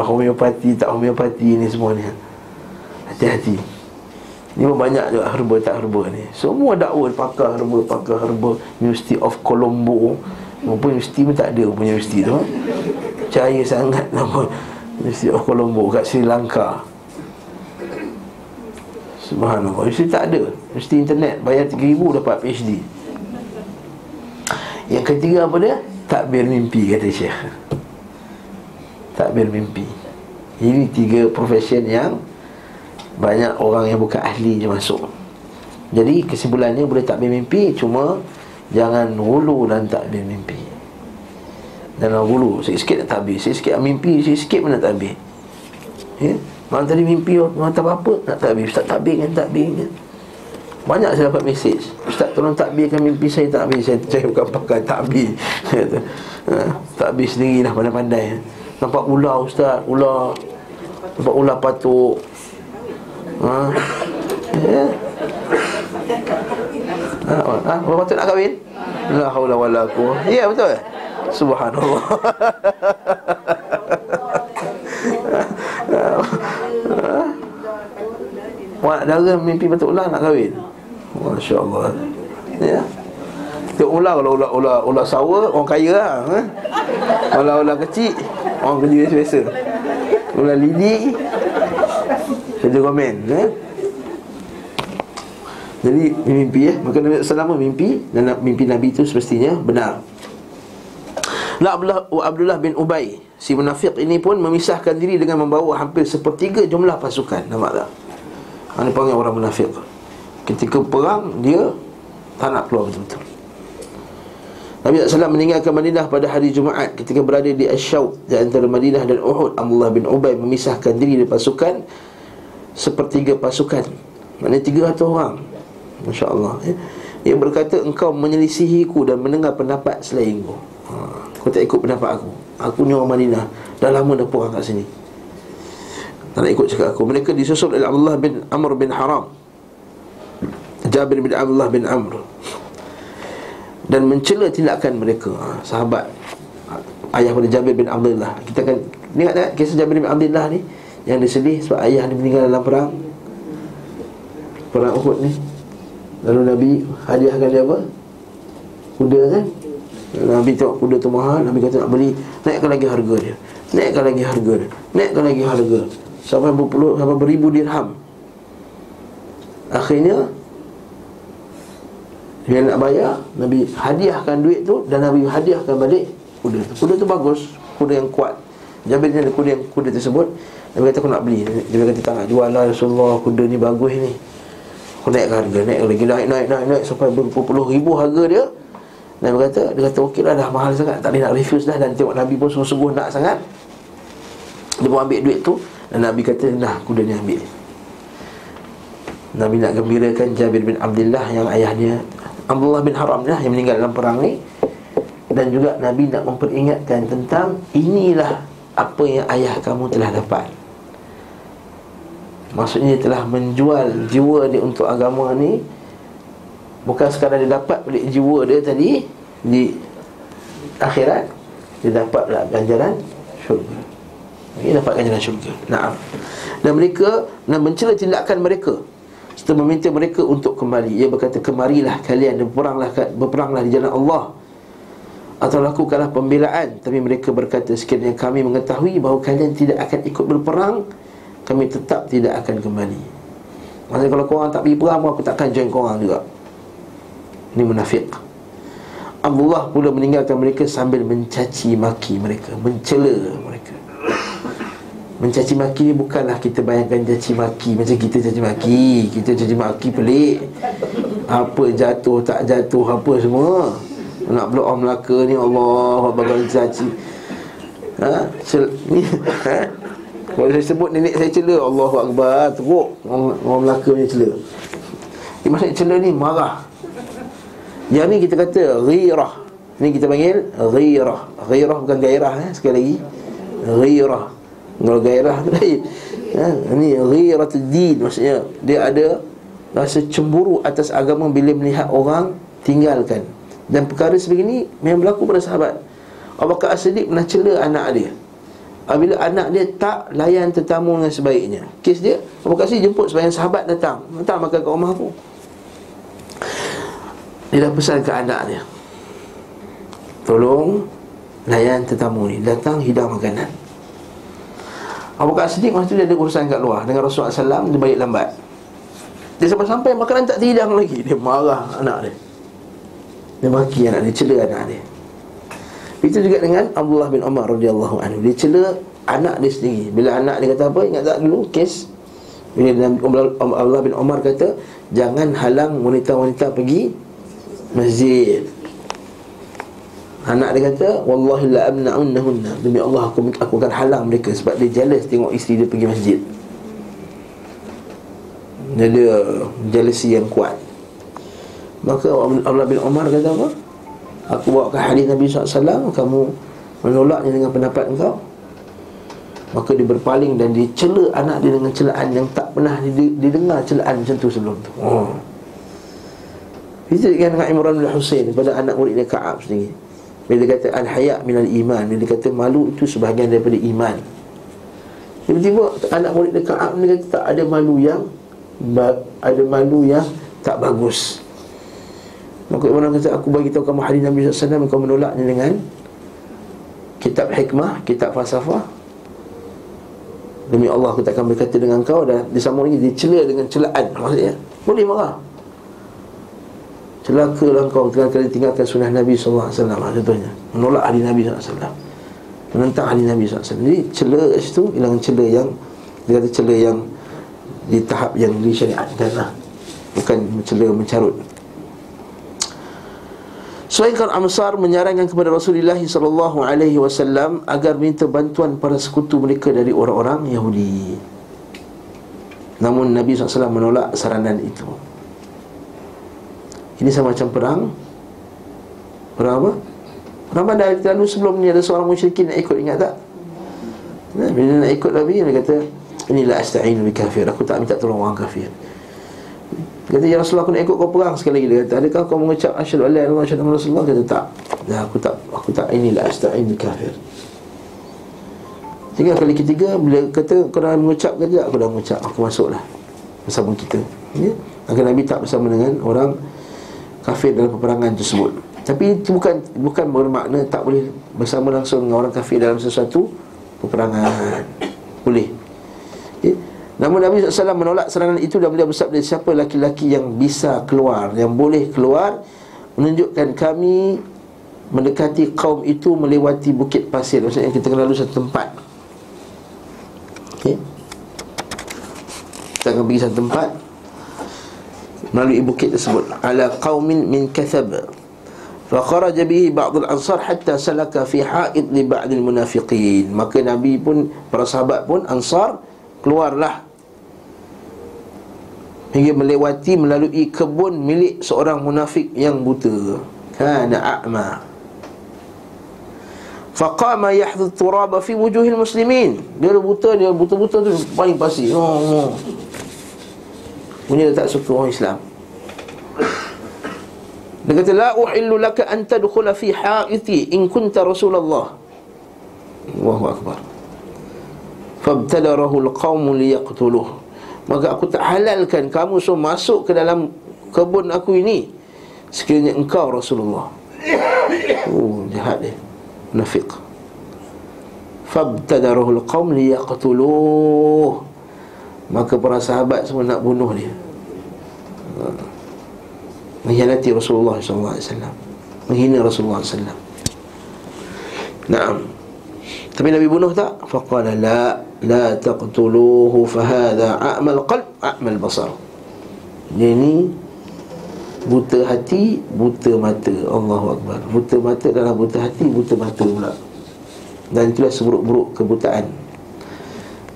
Homeopati tak homeopati ni semua ni. Hati-hati. Ni pun banyak juga herba tak herba ni. Semua dakwa pakar herba. University of Colombo. Maupun universiti pun tak ada punya universiti tu. Percaya sangat nama University of Colombo kat Sri Lanka. Subhanallah. Universiti tak ada. Universiti internet. Bayar RM3,000 dapat PhD. Yang ketiga apa dia? Takbir mimpi kata Syekh. Takbir mimpi. Ini tiga profession yang banyak orang yang bukan ahli je masuk. Jadi kesimpulannya boleh takbir mimpi, cuma jangan hulu dan takbir mimpi. Jangan hulu, sikit-sikit nak takbir, sikit-sikit nak mimpi, sikit-sikit pun nak takbir. Ya? Malam tadi mimpi, malam tak apa-apa nak takbir. Ustaz takbirkan. Banyak saya dapat mesej, "Ustaz tolong takbirkan mimpi saya." Takbir, saya bukan pakar takbir. Takbir sendirilah, pandai-pandai. Nampak ular ustaz, ular. Nampak ular patuk. Ular patuk nak kahwin? La haula wala quwwah. Ya, betul. Subhanallah. Wah, dara mimpi patuk ular nak kahwin. Masya Allah. Ya. Tengok ular, kalau ular sawa, orang kaya lah. Ular kecil, orang kerja biasa. Ular lidi, kerja komen. Jadi mimpi. Maka Nabi selama mimpi, dan mimpi Nabi itu semestinya benar. Abdullah bin Ubay, si munafiq ini pun memisahkan diri dengan membawa hampir sepertiga jumlah pasukan. Nampak tak? Ini panggil orang munafiq. Ketika perang, dia tak nak keluar betul-betul. Nabi SAW meninggalkan Madinah pada hari Jumaat. Ketika berada di Ash-Shawq, di antara Madinah dan Uhud, Abdullah bin Ubay memisahkan diri dari pasukan, sepertiga pasukan, maknanya 300 orang. Masya Allah. Dia berkata, engkau menyelisihiku dan mendengar pendapat selainku. Kau tak ikut pendapat aku. Aku ni orang Madinah, dah lama dah perang kat sini, tak nak ikut cakap aku. Mereka disusul oleh Abdullah bin Amr bin Haram, Jabir bin Abdullah bin Amr, dan mencela tindakan mereka. Sahabat ayah pada Jabir bin Abdullah. Kita akan ingat tak kisah Jabir bin Abdullah ni, yang disedih sebab ayah dia meninggal dalam perang Uhud ni. Lalu Nabi hadiahkan dia apa? Kuda kan? Nabi tengok kuda tu mahal, Nabi kata nak beli, naikkan lagi harga dia sampai berpuluh, sampai beribu dirham. Akhirnya dia nak bayar, Nabi hadiahkan duit tu, dan Nabi hadiahkan balik kuda tu. Kuda tu bagus, kuda yang kuat. Jabir ni ada kuda tersebut. Nabi kata aku nak beli. Nabi kata tak nak jual lah Rasulullah, kuda ni bagus ni. Aku naikkan harga, naik lagi sampai berpuluh ribu harga dia. Nabi kata, dia kata okey lah, dah mahal sangat, tak boleh nak refuse dah. Dan tengok Nabi pun sungguh-sungguh nak sangat, dia pun ambil duit tu. Dan Nabi kata, nah kuda ni ambil. Nabi nak gembirakan Jabir bin Abdullah yang ayahnya Abdullah bin Haram lah yang meninggal dalam perang ni. Dan juga Nabi nak memperingatkan tentang inilah apa yang ayah kamu telah dapat. Maksudnya telah menjual jiwa dia untuk agama ni. Bukan sekadar dia dapat balik jiwa dia tadi di akhirat, dia dapat pula ganjaran syurga. Dia dapat ganjaran syurga. Naam. Dan mereka mencela tindakan mereka, serta meminta mereka untuk kembali. Ia berkata, kemarilah kalian dan berperanglah di jalan Allah, atau lakukanlah pembelaan. Tapi mereka berkata, sekiranya kami mengetahui bahawa kalian tidak akan ikut berperang, kami tetap tidak akan kembali. Maksudnya kalau korang tak pergi perang, aku takkan join korang juga. Ini munafiq. Abdullah pula meninggalkan mereka sambil mencaci maki mereka, mencela mereka. Mencaci maki ni bukanlah kita bayangkan caci maki macam kita caci maki. Kita caci maki pelik, apa jatuh tak jatuh apa semua. Nak blok orang Melaka ni, Allah bagai caci. Kalau saya sebut nenek saya cela, Allahu Akbar, teruk. Orang Melaka punya cela. Ini maksud cela ni marah. Yang ni kita kata ghairah. Ini kita panggil ghairah. Ghairah bukan gairah, sekali lagi. Ghairah. Kalau gairah tu lain. Ini ghiratul din, maksudnya dia ada rasa cemburu atas agama bila melihat orang tinggalkan. Dan perkara sebegini memang berlaku pada sahabat. Abu Bakar As-Siddiq pernah cela anak dia apabila anak dia tak layan tetamu dengan sebaiknya. Kes dia, Abu Bakar As-Siddiq jemput sebahagian sahabat datang makan kat rumah aku. Dia dah pesan ke anak dia, tolong layan tetamu ni, datang hidang makanan. Abu Bakar As-Siddiq masa tu dia ada urusan kat luar dengan Rasulullah SAW, dia balik lambat. Dia sampai makanan tak dihidang lagi, dia marah anak dia. Dia maki anak dia, cela anak dia. Itu juga dengan Abdullah bin Umar radhiyallahu anhu. Dia cela anak dia sendiri. Bila anak dia kata apa, ingat tak dulu kes bila Abdullah bin Umar kata, jangan halang wanita-wanita pergi masjid. Anak dia kata, wallahi la amna'unnahunna, demi Allah aku akan halang mereka. Sebab dia jealous tengok isteri dia pergi masjid. Dia ada jealousy yang kuat. Maka Abdullah bin Umar kata apa, aku bawakan hadis Nabi SAW, kamu menolaknya dengan pendapat engkau. Maka dia berpaling dan dia cela anak dia dengan celaan yang tak pernah didengar celaan macam tu sebelum tu. Itu dengan Imranul Husain daripada anak murid dia Ka'ab sendiri. Bila dia kata al-haya' minal iman, bila dia kata malu itu sebahagian daripada iman. Tiba-tiba anak murid dia Ka'ab ni kata, tak ada malu yang tak bagus. Maka orang kata, aku bagi tahu kamu hadis Nabi SAW, kau menolaknya dengan kitab hikmah, kitab falsafah. Demi Allah aku takkan berkata dengan kau. Dan disambung lagi, dicela dengan celaan. Maksudnya boleh marah. celakalah engkau kerana tinggalkan sunnah Nabi SAW, contohnya menolak ahli Nabi SAW, menentang ahli Nabi SAW. Jadi celah kat situ, hilang celah yang dia kata celah yang di tahap yang disyariatkan lah, bukan celah mencarut. Suhaikar Amsar menyarankan kepada Rasulullah SAW agar minta bantuan para sekutu mereka dari orang-orang Yahudi. Namun Nabi SAW menolak saranan itu. Ini sama macam perang apa? Perang Badar. Lalu sebelum ni ada seorang musyrikin nak ikut, ingat tak? Bila nak ikut Nabi, dia kata inilah asta'inu bi kafir, aku tak minta tolong orang kafir. Dia kata, ya Rasulullah, aku nak ikut kau perang sekali lagi. Dia kata, adakah kau mengucap asyhadu alla ilaha illallah Rasulullah? Dia kata, tak. Dah, aku tak inilah asta'inu bi kafir. Tiga kali ketiga, bila kata kau dah mengucap ke tidak? Aku dah mengucap, aku masuklah bersama kita, ya? Agar Nabi tak bersama dengan orang kafir dalam peperangan tersebut. Tapi itu bukan bermakna tak boleh bersama langsung dengan orang kafir dalam sesuatu peperangan. Boleh, okay. Namun Nabi SAW menolak serangan itu dan beliau bersabda, siapa laki-laki yang bisa keluar, yang boleh keluar, menunjukkan kami mendekati kaum itu melewati bukit pasir. Maksudnya kita kena lalu satu tempat, okay. Kita akan pergi satu tempat melalui bukit tersebut. Ala qaumin min kathab fa kharaja bihi ba'd al-ansar hatta salaka fi ha'id li ba'd al-munafiqin. Maka Nabi pun, para sahabat pun, ansar, keluarlah hingga melewati melalui kebun milik seorang munafik yang buta, kana a'ma. Faqama yahdhu turaba fi wujuhil muslimin. Dia buta tu paling pasti. Punya letak suku orang Islam. Dia kata, la uhillu laka an tadkhula fi ha'iti in kunta Rasulullah. Allahu akbar. Fabtadarahu alqawmu liyaqtuluh. Maka aku tak halalkan kamu semua masuk ke dalam kebun aku ini sekiranya engkau Rasulullah. Jahat dia, munafiq. Fabtadarahu alqawmu liyaqtuluh. Maka para sahabat semua nak bunuh dia, mengkhianati Rasulullah SAW, menghina Rasulullah SAW. Naam. Tapi Nabi bunuh tak? Faqala la taqtuluhu fahadha a'mal qalb a'mal basar. Dia ni buta hati, buta mata. Allahu akbar. Buta mata adalah buta hati, buta mata pula. Dan itulah seburuk-buruk kebutaan.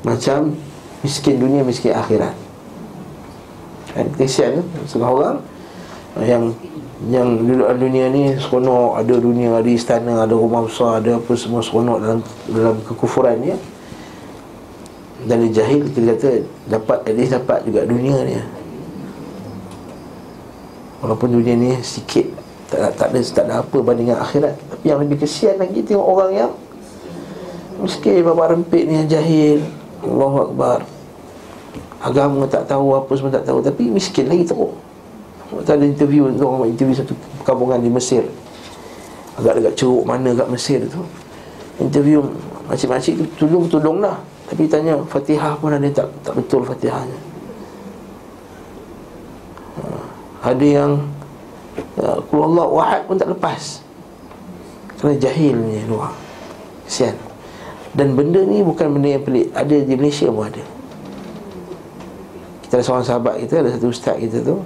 Macam miskin dunia, miskin akhirat. Kesian kan? Setengah orang Yang dunia ni seronok, ada dunia, ada istana, ada rumah besar, ada apa semua, seronok dalam kekufuran ni, ya? Dan dia jahil, kita kata Dapat juga dunia ni, walaupun dunia ni sikit, tak ada apa bandingan akhirat. Tapi yang lebih kesian lagi, tengok orang yang miskin, babak rempit ni, yang jahil. Allahu akbar. Agama tak tahu, apa semua tak tahu, tapi miskin lagi teruk. Waktu ada interview, orang interview satu kampungan di Mesir, agak dekat ceruk mana kat Mesir tu. Interview makcik-makcik, tudung-tudung lah, tapi tanya Fatihah pun ada yang tak betul Fatihahnya. Ada yang Qul Allahu Ahad pun tak lepas kerana jahilnya luar. Kesian. Dan benda ni bukan benda yang pelik, ada di Malaysia pun ada. Kita ada seorang sahabat kita, ada satu ustaz kita tu,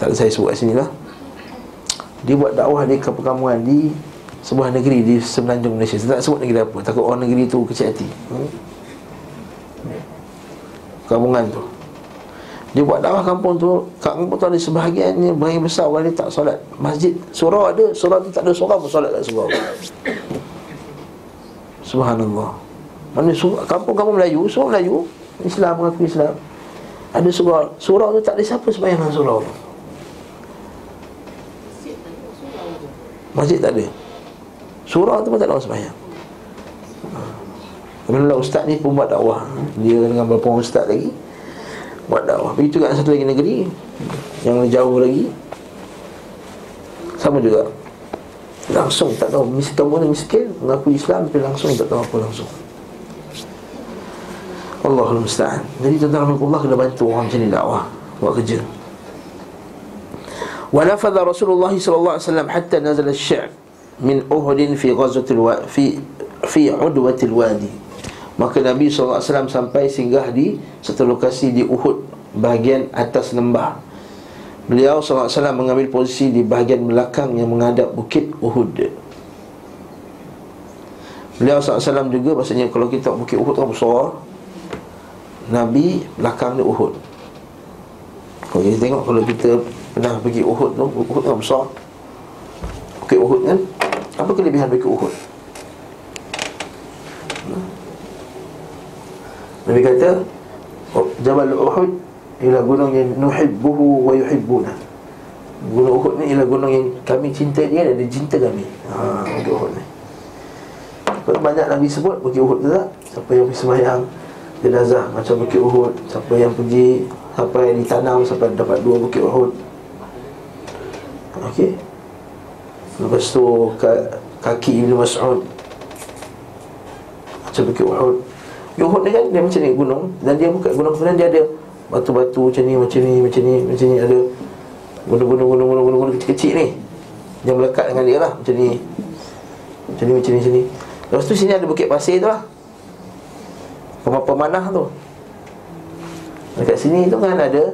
tak ada saya sebut kat sini lah. Dia buat dakwah di perkampungan di sebuah negeri di semenanjung Malaysia. Saya tak sebut negeri apa, takut orang negeri tu kecil hati. Perkampungan tu, dia buat dakwah kampung tu. Kampung tu ada sebahagiannya berani besar orang dia tak solat masjid. Surau ada, surau tu tak ada seorang pun solat kat surau. Subhanallah. Mana kampung-kampung Melayu, semua Melayu, Islam, mengakui Islam. Ada surau tu tak ada siapa sembahyang dalam surau. Masjid tak ada, surau tu pun tak ada orang sembahyang. Alhamdulillah, ustaz ni pun buat dakwah. Dia dengan beberapa orang ustaz lagi buat dakwah. Begitu kat satu lagi negeri yang jauh lagi, sama juga. Langsung tak tahu, kampung ni miskin, mengaku Islam tapi langsung tak tahu apa langsung. Allahul musta'an. Jadi tuan-tuan, Allah kena bantu orang macam ni dakwah, buat kerja. Wa nafadha Rasulullah sallallahu alaihi wasallam hatta nazala ash-sha'r min Uhud fi ghazwatil fi udwatil wadi. Maka Nabi sallallahu alaihi wasallam sampai singgah di satu lokasi di Uhud, bahagian atas lembah. Beliau sallallahu alaihi wasallam mengambil posisi di bahagian belakang yang menghadap bukit Uhud. Beliau SAW juga, maksudnya kalau kita bukit Uhud kan besar, Nabi belakang dia Uhud. Kalau kita tengok, kalau kita pernah pergi Uhud tu, Uhud kan besar, bukit Uhud kan. Apa kelebihan bukit Uhud? Nabi kata Jabal Uhud ialah gunung yang nuhibbuhu wa yuhibbuna. Gunung Uhud ni ialah gunung yang kami cinta dia dan dia cinta kami. Bukit Uhud ni banyak Nabi sebut. Pergi Uhud tu tak? Siapa yang pergi sembahyang jenazah macam bukit Uhud, siapa yang pergi, siapa yang ditanam sampai dapat dua bukit Uhud. Okey. Lepas tu kaki Ibnu Mas'ud macam bukit Uhud. Uhud ni kan dia macam ni gunung, dan dia bukan gunung sebenarnya, dia ada batu-batu macam ni, macam ni, macam ni, macam ni, ada gunung-gunung kecil-kecil ni yang melekat dengan dia lah, macam ni. Macam ni, macam ni, macam ni. Lepas tu sini ada bukit pasir tu lah, pemanah tu. Dekat sini tu kan ada,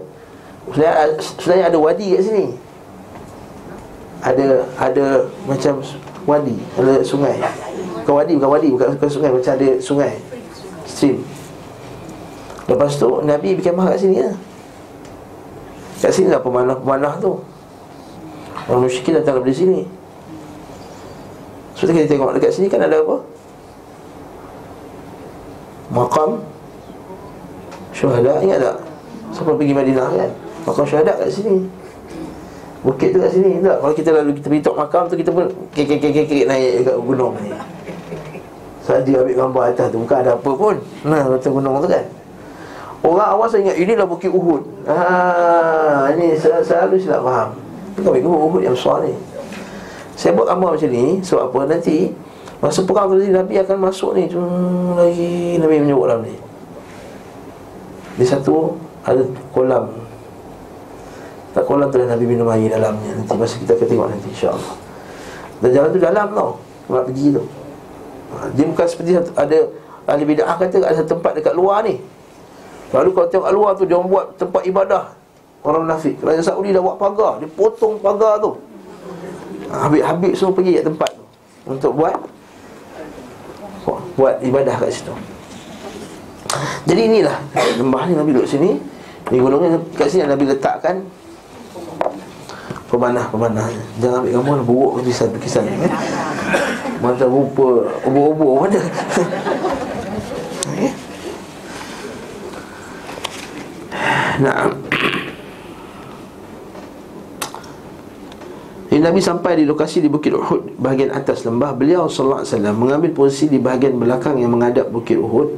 sebenarnya ada wadi kat sini. Ada macam wadi, ada sungai. Bukan sungai, macam ada sungai, stream. Lepas tu Nabi berkemah kat sini lah. Kat sini lah pemanah tu. Orang musyrik datang daripada sini. So kita tengok dekat sini kan ada apa? Maqam syuhada, ingat tak? Siapa pergi Madinah kan? Maqam syuhada kat sini. Bukit tu kat sini, tak? Kalau kita lalu, kita pergi tok makam tu, kita pun kek naik dekat gunung ni. Saat dia ambil gambar atas tu, bukan ada apa pun. Nah, atas gunung tu kan. Orang awal saya ingat inilah bukit Uhud. Ini selalu silap faham. Bukan bukit Uhud yang besar ni. Saya buat gambar macam ni sebab apa? Nanti masa perang nanti Nabi akan masuk ni. Lagi Nabi menyebut dalam ni. Di satu ada kolam. Tak, kolam tu Nabi minum air dalamnya. Nanti masa kita akan tengok nanti, insya-Allah. Dan jalan tu dalam tau, nak pergi tu. Dia bukan seperti ada ahli bidah kata ada tempat dekat luar ni. Lalu kalau tengok kat luar tu dia orang buat tempat ibadah. Orang munafik. Kerajaan Saudi dah buat pagar, dia potong pagar tu. Habib-habib semua pergi kat tempat tu untuk buat ibadah kat situ. Jadi inilah lembah ni, Nabi duduk sini. Di gunungnya kat sini Nabi letakkan pemanah-pemanah. Jangan ambil gambar buruk kisah-kisah ni kan? Macam rupa obor-obor mana. Nah, Nabi sampai di lokasi di bukit Uhud bahagian atas lembah. Beliau sallallahu alaihi wasallam mengambil posisi di bahagian belakang yang menghadap bukit Uhud.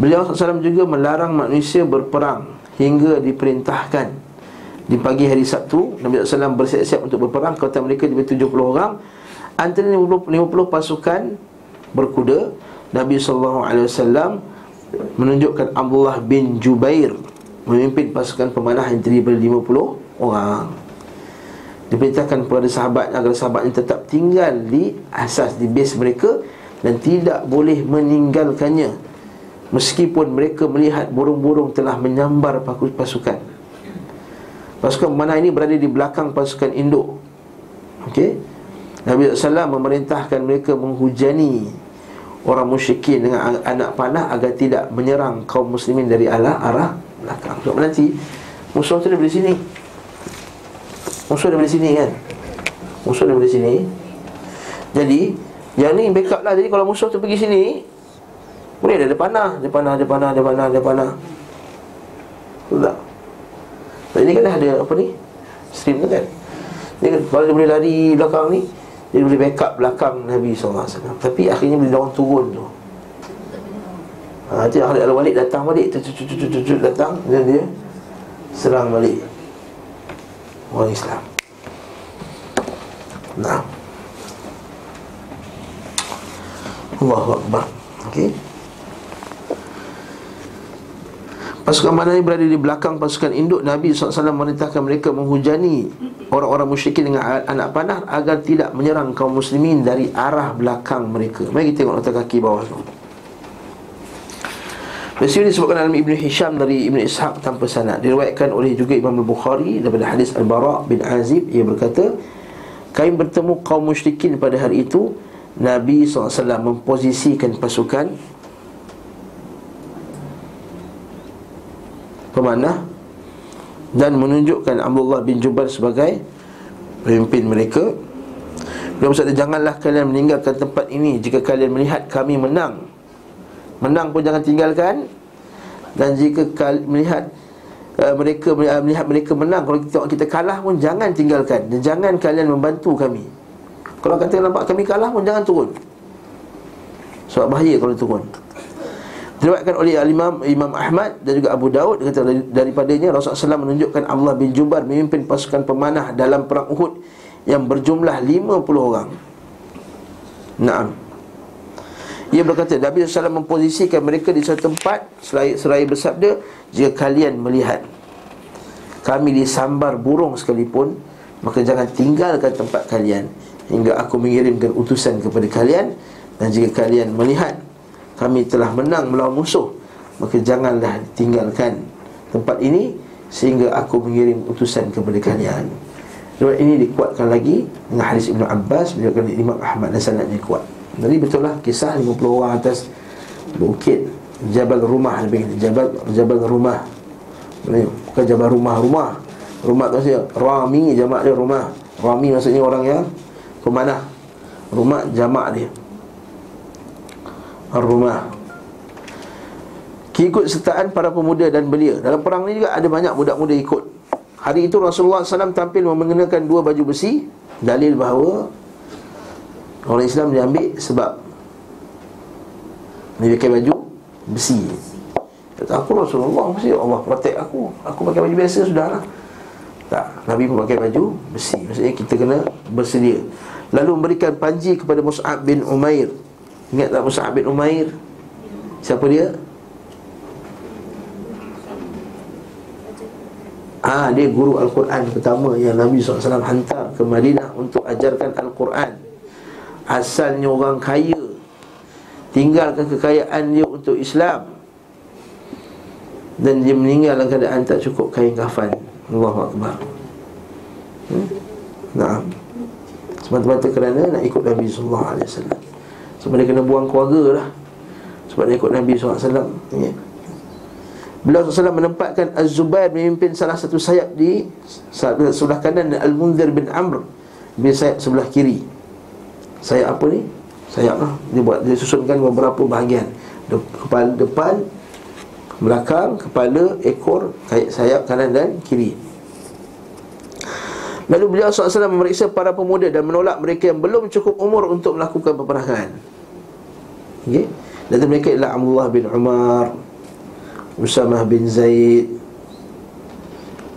Beliau sallallahu alaihi wasallam juga melarang manusia berperang hingga diperintahkan. Di pagi hari Sabtu, Nabi sallallahu alaihi wasallam bersiap-siap untuk berperang. Kata mereka di 70 orang, antara 50 pasukan berkuda. Nabi sallallahu alaihi wasallam menunjukkan Abdullah bin Jubair memimpin pasukan pemanah yang terdiri dari 50 orang. Diperintahkan kepada sahabat agar sahabatnya tetap tinggal di asas, di base mereka, dan tidak boleh meninggalkannya meskipun mereka melihat burung-burung telah menyambar pasukan. Pasukan mana ini berada di belakang pasukan induk. Okey. Nabi SAW memerintahkan mereka menghujani orang musyrikin dengan anak panah agar tidak menyerang kaum muslimin dari arah belakang. Sebab nanti musuh tu dari sini. Musuh daripada sini. Jadi yang ni backup lah. Jadi kalau musuh tu pergi sini, boleh ada depanah. Betul tak? Jadi kan ada apa ni, stream tu kan. Jadi kalau dia boleh lari belakang ni, dia boleh backup belakang Nabi SAW. Tapi akhirnya bila orang turun tu, nanti Khalid Al-Walid datang balik, datang, dan dia serang balik orang Islam. Nah, Allahu Akbar. Okey. Pasukan Badar berada di belakang pasukan induk. Nabi SAW memerintahkan mereka menghujani orang-orang musyrikin dengan anak panah agar tidak menyerang kaum muslimin dari arah belakang mereka. Mari kita tengok nota kaki bawah tu. Peristiwa disebutkan dalam Ibnu Hisham dari Ibnu Ishaq tanpa sanad. Diriwayatkan oleh juga Imam Al-Bukhari daripada hadis Al-Bara' bin Azib. Ia berkata, kami bertemu kaum musyrikin pada hari itu. Nabi SAW memposisikan pasukan pemanah dan menunjukkan Abdullah bin Jubair sebagai pemimpin mereka. Beliau bersabda, janganlah kalian meninggalkan tempat ini. Jika kalian melihat kami menang, menang pun jangan tinggalkan. Dan jika kalian melihat mereka menang, kalau kita kalah pun jangan tinggalkan. Dan jangan kalian membantu kami. Kalau kata nampak kami kalah pun jangan turun, sebab bahaya kalau turun. Diriwayatkan oleh Imam Ahmad dan juga Abu Daud. Dia kata daripadanya Rasulullah SAW menunjukkan Abdullah bin Jubair memimpin pasukan pemanah dalam perang Uhud yang berjumlah 50 orang. Naam. Ia berkata Nabi SAW memposisikan mereka di suatu tempat seraya bersabda, jika kalian melihat kami disambar burung sekalipun, maka jangan tinggalkan tempat kalian hingga aku mengirimkan utusan kepada kalian. Dan jika kalian melihat kami telah menang melawan musuh, maka janganlah tinggalkan tempat ini sehingga aku mengirim utusan kepada kalian. Sebab ini dikuatkan lagi dengan hadis Ibnu Abbas, diriwayatkan oleh Imam Ahmad dan sanadnya kuat. Jadi betullah kisah 50 orang atas bukit Jabal Rumah, Jabal Rumah. Bukan Jabal Rumah. Rumah tu maksudnya Rami, jamak dia rumah. Rami maksudnya orang yang pemanah. Rumah jamak dia Ar-Rumah. Keikutsertaan para pemuda dan belia. Dalam perang ni juga ada banyak budak-muda ikut. Hari itu Rasulullah SAW tampil mengenakan dua baju besi, dalil bahawa orang Islam diambil sebab dia pakai baju besi. Kata, aku Rasulullah, mesti Allah protect aku. Aku pakai baju biasa sudahlah. Tak, Nabi pun pakai baju besi. Maksudnya kita kena bersedia. Lalu memberikan panji kepada Mus'ab bin Umair. Ingat tak Mus'ab bin Umair? Siapa dia? Dia guru Al-Quran pertama yang Nabi SAW hantar ke Madinah untuk ajarkan Al-Quran. Asalnya orang kaya, tinggalkan kekayaan dia untuk Islam, dan dia meninggal dalam keadaan tak cukup kain kafan. Allahu Akbar. Nah, semata-mata kerana nak ikut Nabi SAW. Sebab dia kena buang keluarga lah, sebab dia ikut Nabi SAW. Beliau SAW menempatkan Az-Zubair memimpin salah satu sayap di sebelah kanan, dan Al-Munzir bin Amr di sayap sebelah kiri. Sayap apa ni? Sayap lah dia susunkan beberapa bahagian. Kepala depan, belakang, kepala, ekor, sayap kanan dan kiri. Lalu beliau SAW memeriksa para pemuda dan menolak mereka yang belum cukup umur untuk melakukan peperangan. Okey. Dan mereka ialah Abdullah bin Umar, Usamah bin Zaid,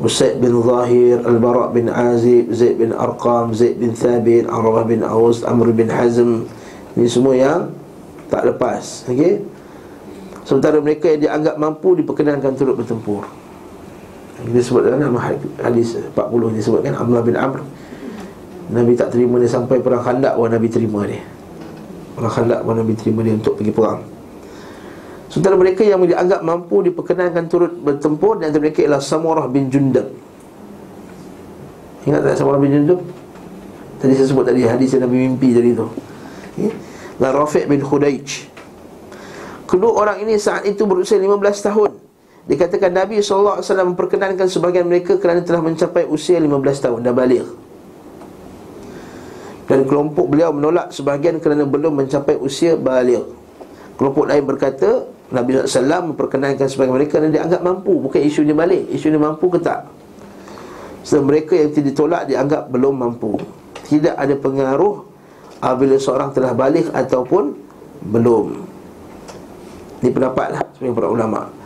Usaid bin Zahir, Al-Bara' bin Azib, Zaid bin Arqam, Zaid bin Thabit, Arwah bin Aus, Amr bin Hazm. Ini semua yang tak lepas. Okey. Sementara mereka yang dianggap mampu diperkenankan turut bertempur. Dia sebutkan dalam hadis 40 dia sebutkan Abdullah bin Amr, Nabi tak terima dia sampai perang Khandaq pun Nabi terima dia. Perang Khandaq pun Nabi terima dia untuk pergi perang. Sementara mereka yang dianggap mampu diperkenankan turut bertempur, dan mereka ialah Samurah bin Jundab. Ingat tak Samurah bin Jundab? Tadi saya sebut tadi hadis yang Nabi mimpi tadi tu. Dan Rafi' bin Khudaij. Kedua orang ini saat itu berusia 15 tahun. Dikatakan Nabi SAW memperkenankan sebahagian mereka kerana telah mencapai usia 15 tahun dan baligh. Dan kelompok beliau menolak sebahagian kerana belum mencapai usia baligh. Kelompok lain berkata Nabi SAW memperkenankan sebahagian mereka kerana dianggap mampu, bukan isunya baligh. Isunya mampu ke tak. Sebab mereka yang ditolak dianggap belum mampu. Tidak ada pengaruh apabila seorang telah baligh ataupun belum. Ini pendapatlah sebagian para ulama'.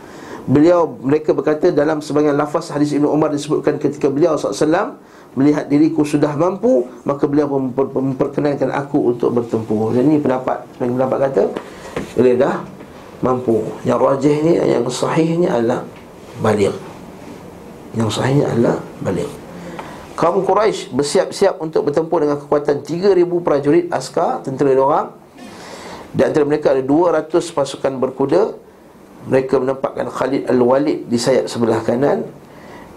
Mereka berkata dalam sebahagian lafaz hadis Ibnu Umar disebutkan ketika beliau SAW melihat diriku sudah mampu, maka beliau memperkenankan aku untuk bertempur. Jadi ini pendapat, sebagian pendapat kata dia dah mampu. Yang rajihnya, yang sahihnya adalah baligh. Yang sahihnya adalah baligh. Kaum Quraisy bersiap-siap untuk bertempur dengan kekuatan 3,000 prajurit askar, tentera diorang. Di antara mereka ada 200 pasukan berkuda. Mereka menempatkan Khalid Al-Walid di sayap sebelah kanan,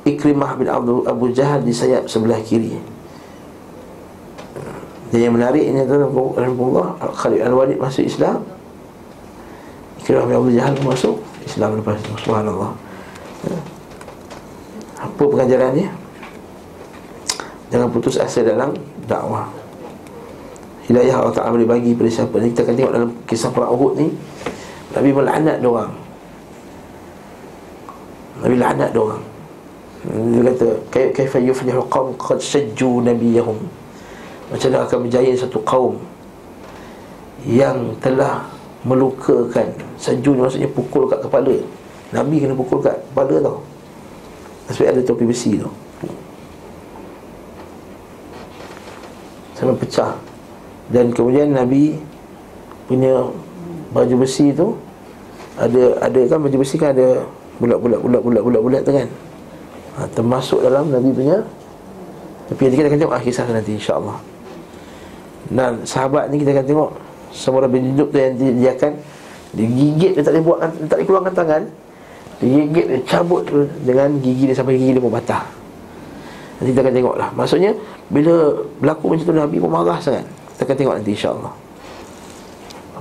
Ikrimah bin Abu Jahan di sayap sebelah kiri. Dan yang menarik ini adalah Khalid Al-Walid masuk Islam, Ikrimah bin Abu Jahan masuk Islam lepas itu. Subhanallah. Apa pengajaran dia? Jangan putus asa dalam dakwah. Hidayah Allah Ta'ala boleh bagi pada siapa. Dan kita akan tengok dalam kisah perang Uhud ni, Nabi melaknat diorang. Nabi laknat diorang. Dia kata, kaifa yuflihul qaum qad sajju nabiyahum. Macam mana akan berjaya satu kaum yang telah melukakan. Sajju maksudnya pukul kat kepala. Nabi kena pukul kat kepala tau, sebab ada topi besi tu sampai pecah. Dan kemudian Nabi punya baju besi tu ada kan, baju besi kan ada bulat-bulat tu kan. Termasuk dalam Nabi punya. Tapi kita akan tengok kisah nanti insya-Allah. Dan sahabat ni kita akan tengok Samurah bin Jundab tu yang dia akan digigit, dia tak boleh buatkan, tak boleh keluarkan tangan. Digigit, dia cabut dengan gigi dia sampai gigi dia pun patah. Nanti kita akan tengoklah. Maksudnya bila berlaku macam tu Nabi pun marah sangat. Kita akan tengok nanti insya-Allah.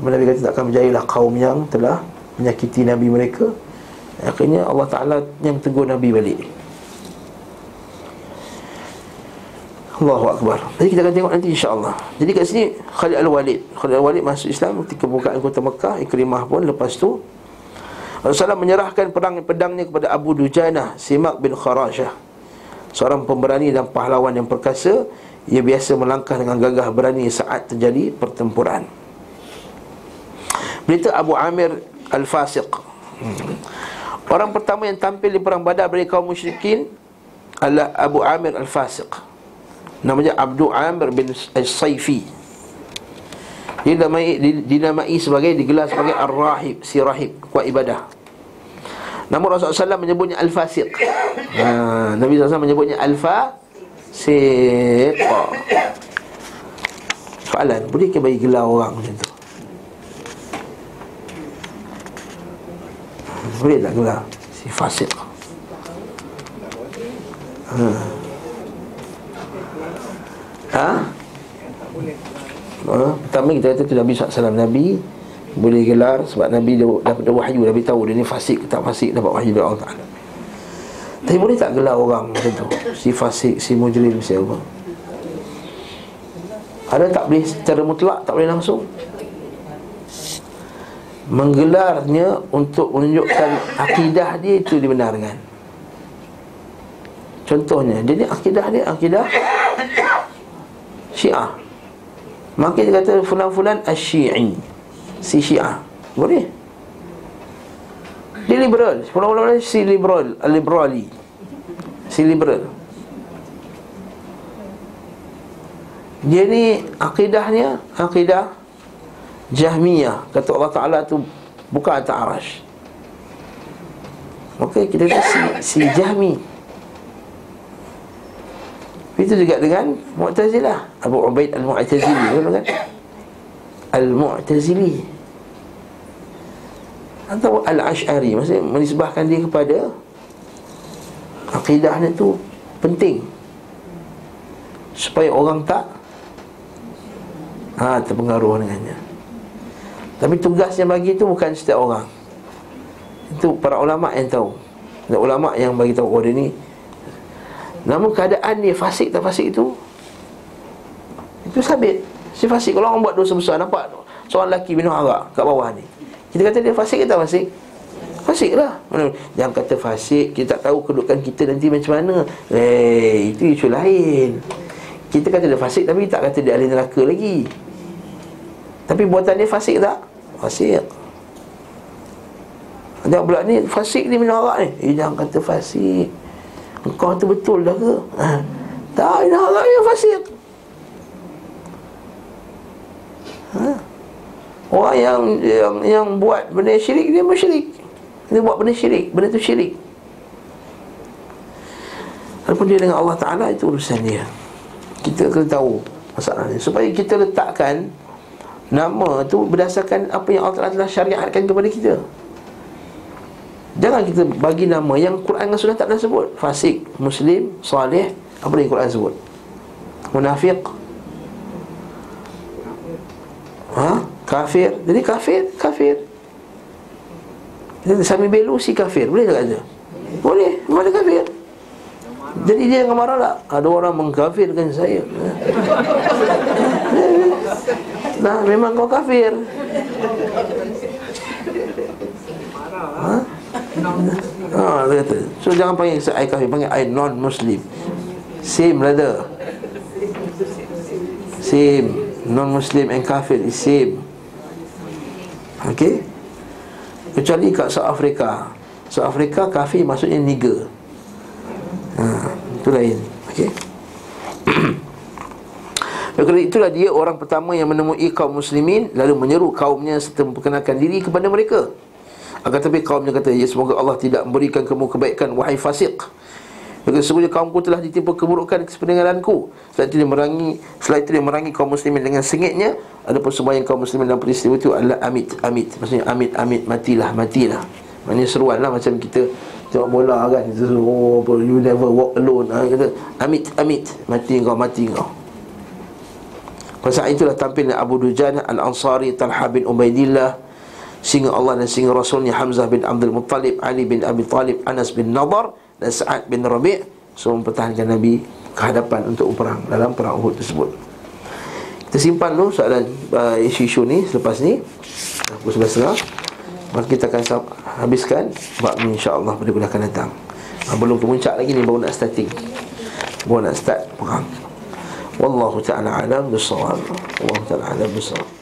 Nabi kata takkan berjayalah kaum yang telah menyakiti Nabi mereka. Akhirnya Allah Ta'ala yang tegur Nabi balik. Allahu Akbar. Jadi kita akan tengok nanti insya-Allah. Jadi kat sini Khalid Al-Walid masuk Islam ketika pembukaan kota Mekah. Ikrimah pun lepas tu Rasulullah menyerahkan pedangnya kepada Abu Dujanah Simak bin Kharashah, seorang pemberani dan pahlawan yang perkasa. Ia biasa melangkah dengan gagah berani saat terjadi pertempuran. Berita Abu Amir Al-Fasiq, orang pertama yang tampil di perang Badar dari kaum musyrikin adalah Abu Amir Al-Fasiq. Namanya Abdul Amir bin As-Saifi. Dinamai sebagai, digelar sebagai Ar-Rahib, si rahib, kuat ibadah. Namun Rasulullah SAW menyebutnya Al-Fasiq. Nabi SAW menyebutnya Al-Fasiq. Soalan, bolehkah bagi gelar orang macam tu? Boleh tak gelar si Fasiq? Pertama kita kata tu Nabi SAW, Nabi boleh gelar sebab Nabi dapat wahyu. Nabi tahu dia ni fasik ke tak fasik, dapat wahyu dari Allah Ta'ala. Tapi boleh tak gelar orang macam tu, si fasik, si mujrim, si apa? Ada tak boleh secara mutlak, tak boleh langsung. Menggelarnya untuk menunjukkan akidah dia itu dibenarkan. Contohnya, jadi akidah Syiah, maka dia kata fulan-fulan asy-Syi'i, si Syiah. Boleh. Dia liberal, fulan-fulan si liberal, al-liberali, si liberal. Dia ni akidahnya akidah Jahmiyah. Kata Allah Ta'ala tu bukan atas arash. Okey, kita kata si Jahmi. Itu juga dengan Mu'tazilah, Abu Ubaid Al-Mu'tazili kan? Al-Mu'tazili atau Al-Ash'ari. Maksudnya menisbahkan dia kepada akidahnya tu penting supaya orang tak terpengaruh dengannya. Tapi tugasnya bagi itu bukan setiap orang. Itu para ulama' yang tahu. Dan ulama' yang bagi tahu orang ni. Namun keadaan dia fasik tak fasik itu sabit. Si fasik, kalau orang buat dosa besar, nampak seorang lelaki minum arak kat bawah ni, kita kata dia fasik ke tak fasik? Fasik lah. Yang kata fasik, kita tak tahu kedudukan kita nanti macam mana. Itu isu lain. Kita kata dia fasik tapi tak kata dia ahli neraka lagi. Tapi buatan dia fasik tak? Fasik. Ada pula ni fasik ni minum arak ni. Jangan kata fasik. Engkau tu betul dah ke? Tak, minum arak ni fasik. Orang yang buat benda syirik, dia musyrik. Dia buat benda syirik, benda tu syirik. Walaupun dia dengan Allah Ta'ala, itu urusan dia. Kita kena tahu masalah ni, supaya kita letakkan nama tu berdasarkan apa yang Allah Ta'ala telah syariatkan kepada kita. Jangan kita bagi nama yang Quran dan Sunnah tak pernah sebut. Fasik, Muslim, Salih, apa yang Quran sebut? Munafiq, kafir. Jadi kafir sambil belu si kafir, boleh tak kata? Boleh, mana kafir? Jadi dia yang marah tak? Ada orang mengkafirkan saya. Nah, memang kau kafir. Dia kata, so jangan panggil saya kafir, panggil I non-Muslim. Same lah dia. Same, non-Muslim and kafir is same. Okay? Kecuali kat South Africa. South Africa kafir maksudnya nigger. Itu lain. Okay? Itulah dia orang pertama yang menemui kaum muslimin lalu menyeru kaumnya serta memperkenalkan diri kepada mereka. Akan tetapi kaumnya kata, ya semoga Allah tidak memberikan kamu kebaikan, wahai fasik. Maka sesungguhnya kaumku telah ditimpa keburukan kesependengaranku. Selain itu dia merangi kaum muslimin dengan sengitnya. Ada persembahan kaum muslimin dalam peristiwa itu adalah amit. Maksudnya amit, matilah. Maksudnya seruan lah, macam kita tengok bola kan, kita suruh, oh, you never walk alone. Kita amit, mati engkau. Pada saat itulah tampilnya Abu Jahan Al-Ansari, Talha bin Ubaidillah, singa Allah dan singa Rasulnya, Hamzah bin Abdul Muttalib, Ali bin Abi Talib, Anas bin Nadar dan Sa'ad bin Rabi'. Semua mempertahankan Nabi ke hadapan untuk berperang dalam perang Uhud tersebut. Kita simpan dulu soalan isu-isu ni. Selepas ni pukul 11:30, maka kita akan habiskan bab ni insya-Allah pada bulan akan datang. Belum ke puncak lagi ni, baru nak starting. Baru nak start perang. Wallahu ta'ala a'lam bissawab. Wallahu ta'ala a'lam bissawab.